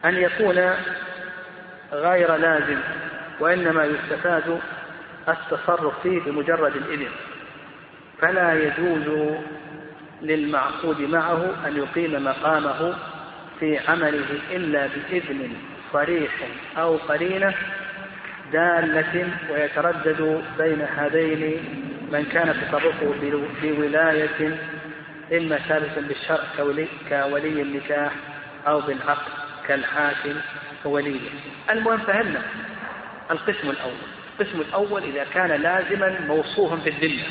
أن يكون غير لازم، وإنما يستفاد التصرف فيه بمجرد الإذن، فلا يجوز للمعقود معه أن يقيم مقامه في عمله إلا بإذن صريح أو قرينة دالة، ويتردد بين هذين من كان تصرفه بولاية إما ثابتا بالشرع كولي النكاح أو بالعقد كالحاكم ووليه. المهم فهمنا القسم الأول. القسم الأول إذا كان لازما موصوفا في الذمة،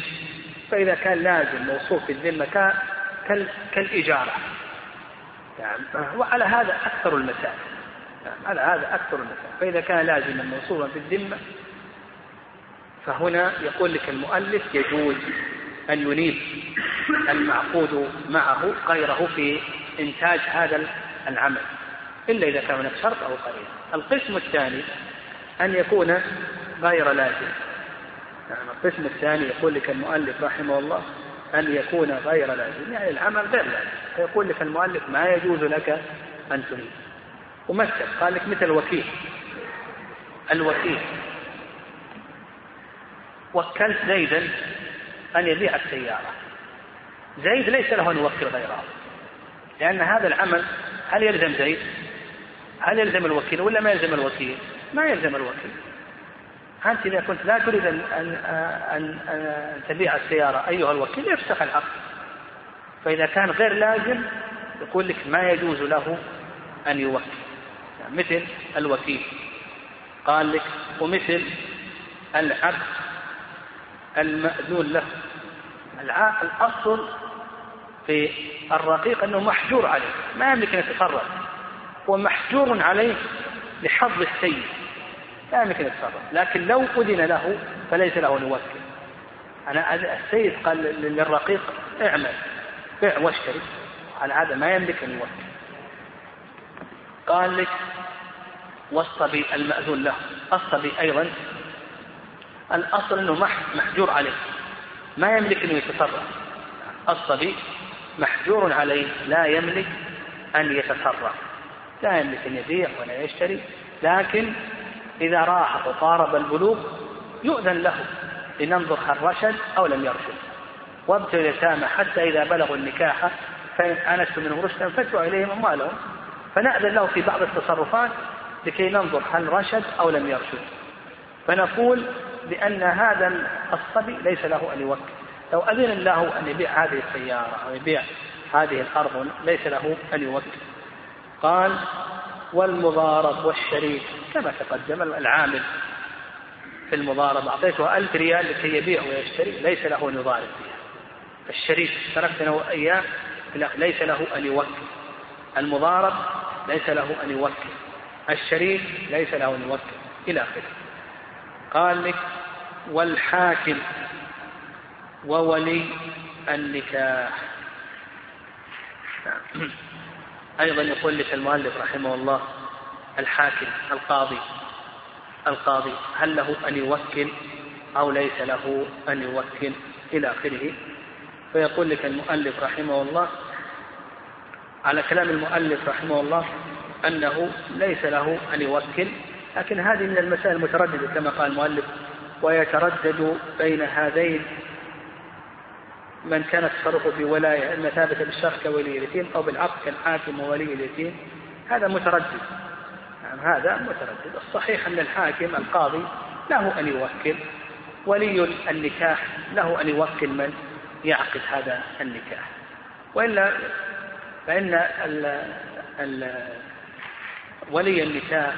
فإذا كان لازم موصوف في الذمة كالإجارة، وعلى هذا أكثر المسائل، فإذا كان لازما موصوفا في الذمة فهنا يقول لك المؤلف يجوز أن ينيب المعقود معه غيره في إنتاج هذا العمل إلا إذا كان هناك شرط أو قرينة. القسم الثاني أن يكون غير لازم. القسم الثاني يقول لك المؤلف رحمه الله أن يكون غير لازم، يعني العمل غير لازم، فيقول لك المؤلف ما يجوز لك أن تنيب. ومثل قال لك مثل وكيل، الوكيل وكلت زيدا أن يبيع السيارة، زيد ليس له أن يوكل غيره، لأن هذا العمل هل يلزم زيد؟ هل يلزم الوكيل ولا ما يلزم الوكيل؟ ما يلزم الوكيل. أنت إذا كنت لا تريد أن تبيع السيارة أيها الوكيل يفسخ العقد. فإذا كان غير لازم يقول لك ما يجوز له أن يوكل، يعني مثل الوكيل. قال لك ومثل العقد المأذون له. الأصل في الرقيق أنه محجور عليه، ما يملك أن يتصرف، ومحجور عليه لحظ السيد، لا يمكن أن يتصرف. لكن لو أذن له فليس له أن يوكل. أنا السيد قال للرقيق اعمل بيع واشتري، على هذا ما يملك أن يوكل. قال لك والصبي المأذون له، الصبي أيضا الأصل أنه محجور عليه، ما يملك أن يتصرف. الصبي محجور عليه، لا يملك أن يتصرف، لا يملك أن يبيع ولا يشتري. لكن إذا راح وقارب البلوغ يؤذن له لننظر هل رشد أو لم يرشد. وابتلوا اليتامى حتى إذا بلغوا النكاح فإن آنستم منهم رشدا فادفعوا إليهم أموالهم، فنأذن له في بعض التصرفات لكي ننظر هل رشد أو لم يرشد. فنقول بأن هذا الصبي ليس له أن يوكل. لو أذن له أن يبيع هذه السيارة أو يبيع هذه الأرض ليس له أن يوكل. قال والمضارب والشريك كما تقدم، العامل في المضارب أعطيته 1000 ريال لكي يبيع ويشتري، ليس له أن يضارب فيها. الشريك تركت له إياه ليس له أن يوكل. المضارب ليس له أن يوكل، الشريك ليس له أن يوكل إلى آخره. قال لك والحاكم وولي النكاح. أيضا يقول لك المؤلف رحمه الله الحاكم القاضي هل له أن يوكل أو ليس له أن يوكل إلى آخره. فيقول لك المؤلف رحمه الله على كلام المؤلف رحمه الله أنه ليس له أن يوكل، لكن هذه من المسائل المترددة كما قال المؤلف، ويتردد بين هذين من كان تصرفه في ولاية إما ثابتة بالشرع كولي اليتيم أو بالعقد كالحاكم وولي اليتيم. هذا متردد، الصحيح أن الحاكم القاضي له أن يوكل، ولي النكاح له أن يوكل من يعقد هذا النكاح، وإلا فإن ولي النكاح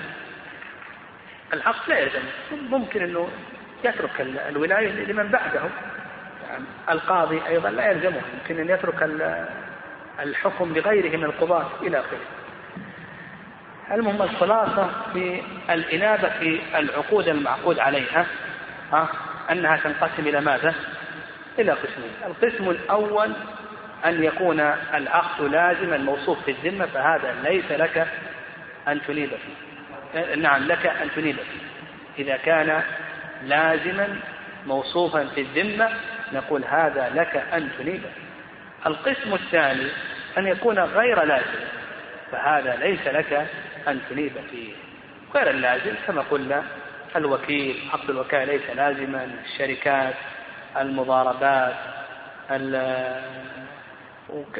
العقد لا يلزم، ممكن أنه يترك الولاية لمن بعده. القاضي أيضا لا يلزمه، يمكن أن يترك الحكم لغيره من القضاة إلى آخره. المهم الخلاصة في الإنابة في العقود المعقود عليها أنها تنقسم إلى ماذا؟ إلى قسمين. القسم الأول أن يكون العقد لازما موصوف في الذمة، فهذا ليس لك أن تنيب فيه. نعم لك أن تنيب فيه إذا كان لازما موصوفا في الذمة، نقول هذا لك أن تنيب فيه. القسم الثاني أن يكون غير لازم، فهذا ليس لك أن تنيب فيه. غير اللازم كما قلنا الوكيل، عقد الوكالة ليس لازما، الشركات، المضاربات،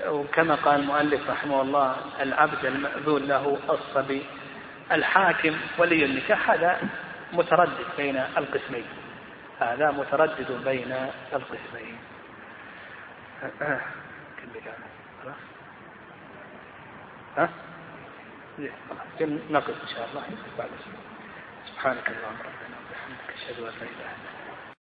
وكما قال المؤلف رحمه الله العبد المأذون له، الصبي، الحاكم، ولي النكاح. هذا متردد بين القسمين، هذا متردد بين القسمين. نقف إن شاء الله بعد. سبحانك اللهم ربنا وبحمدك، أشهد أن لا إله إلا أنت.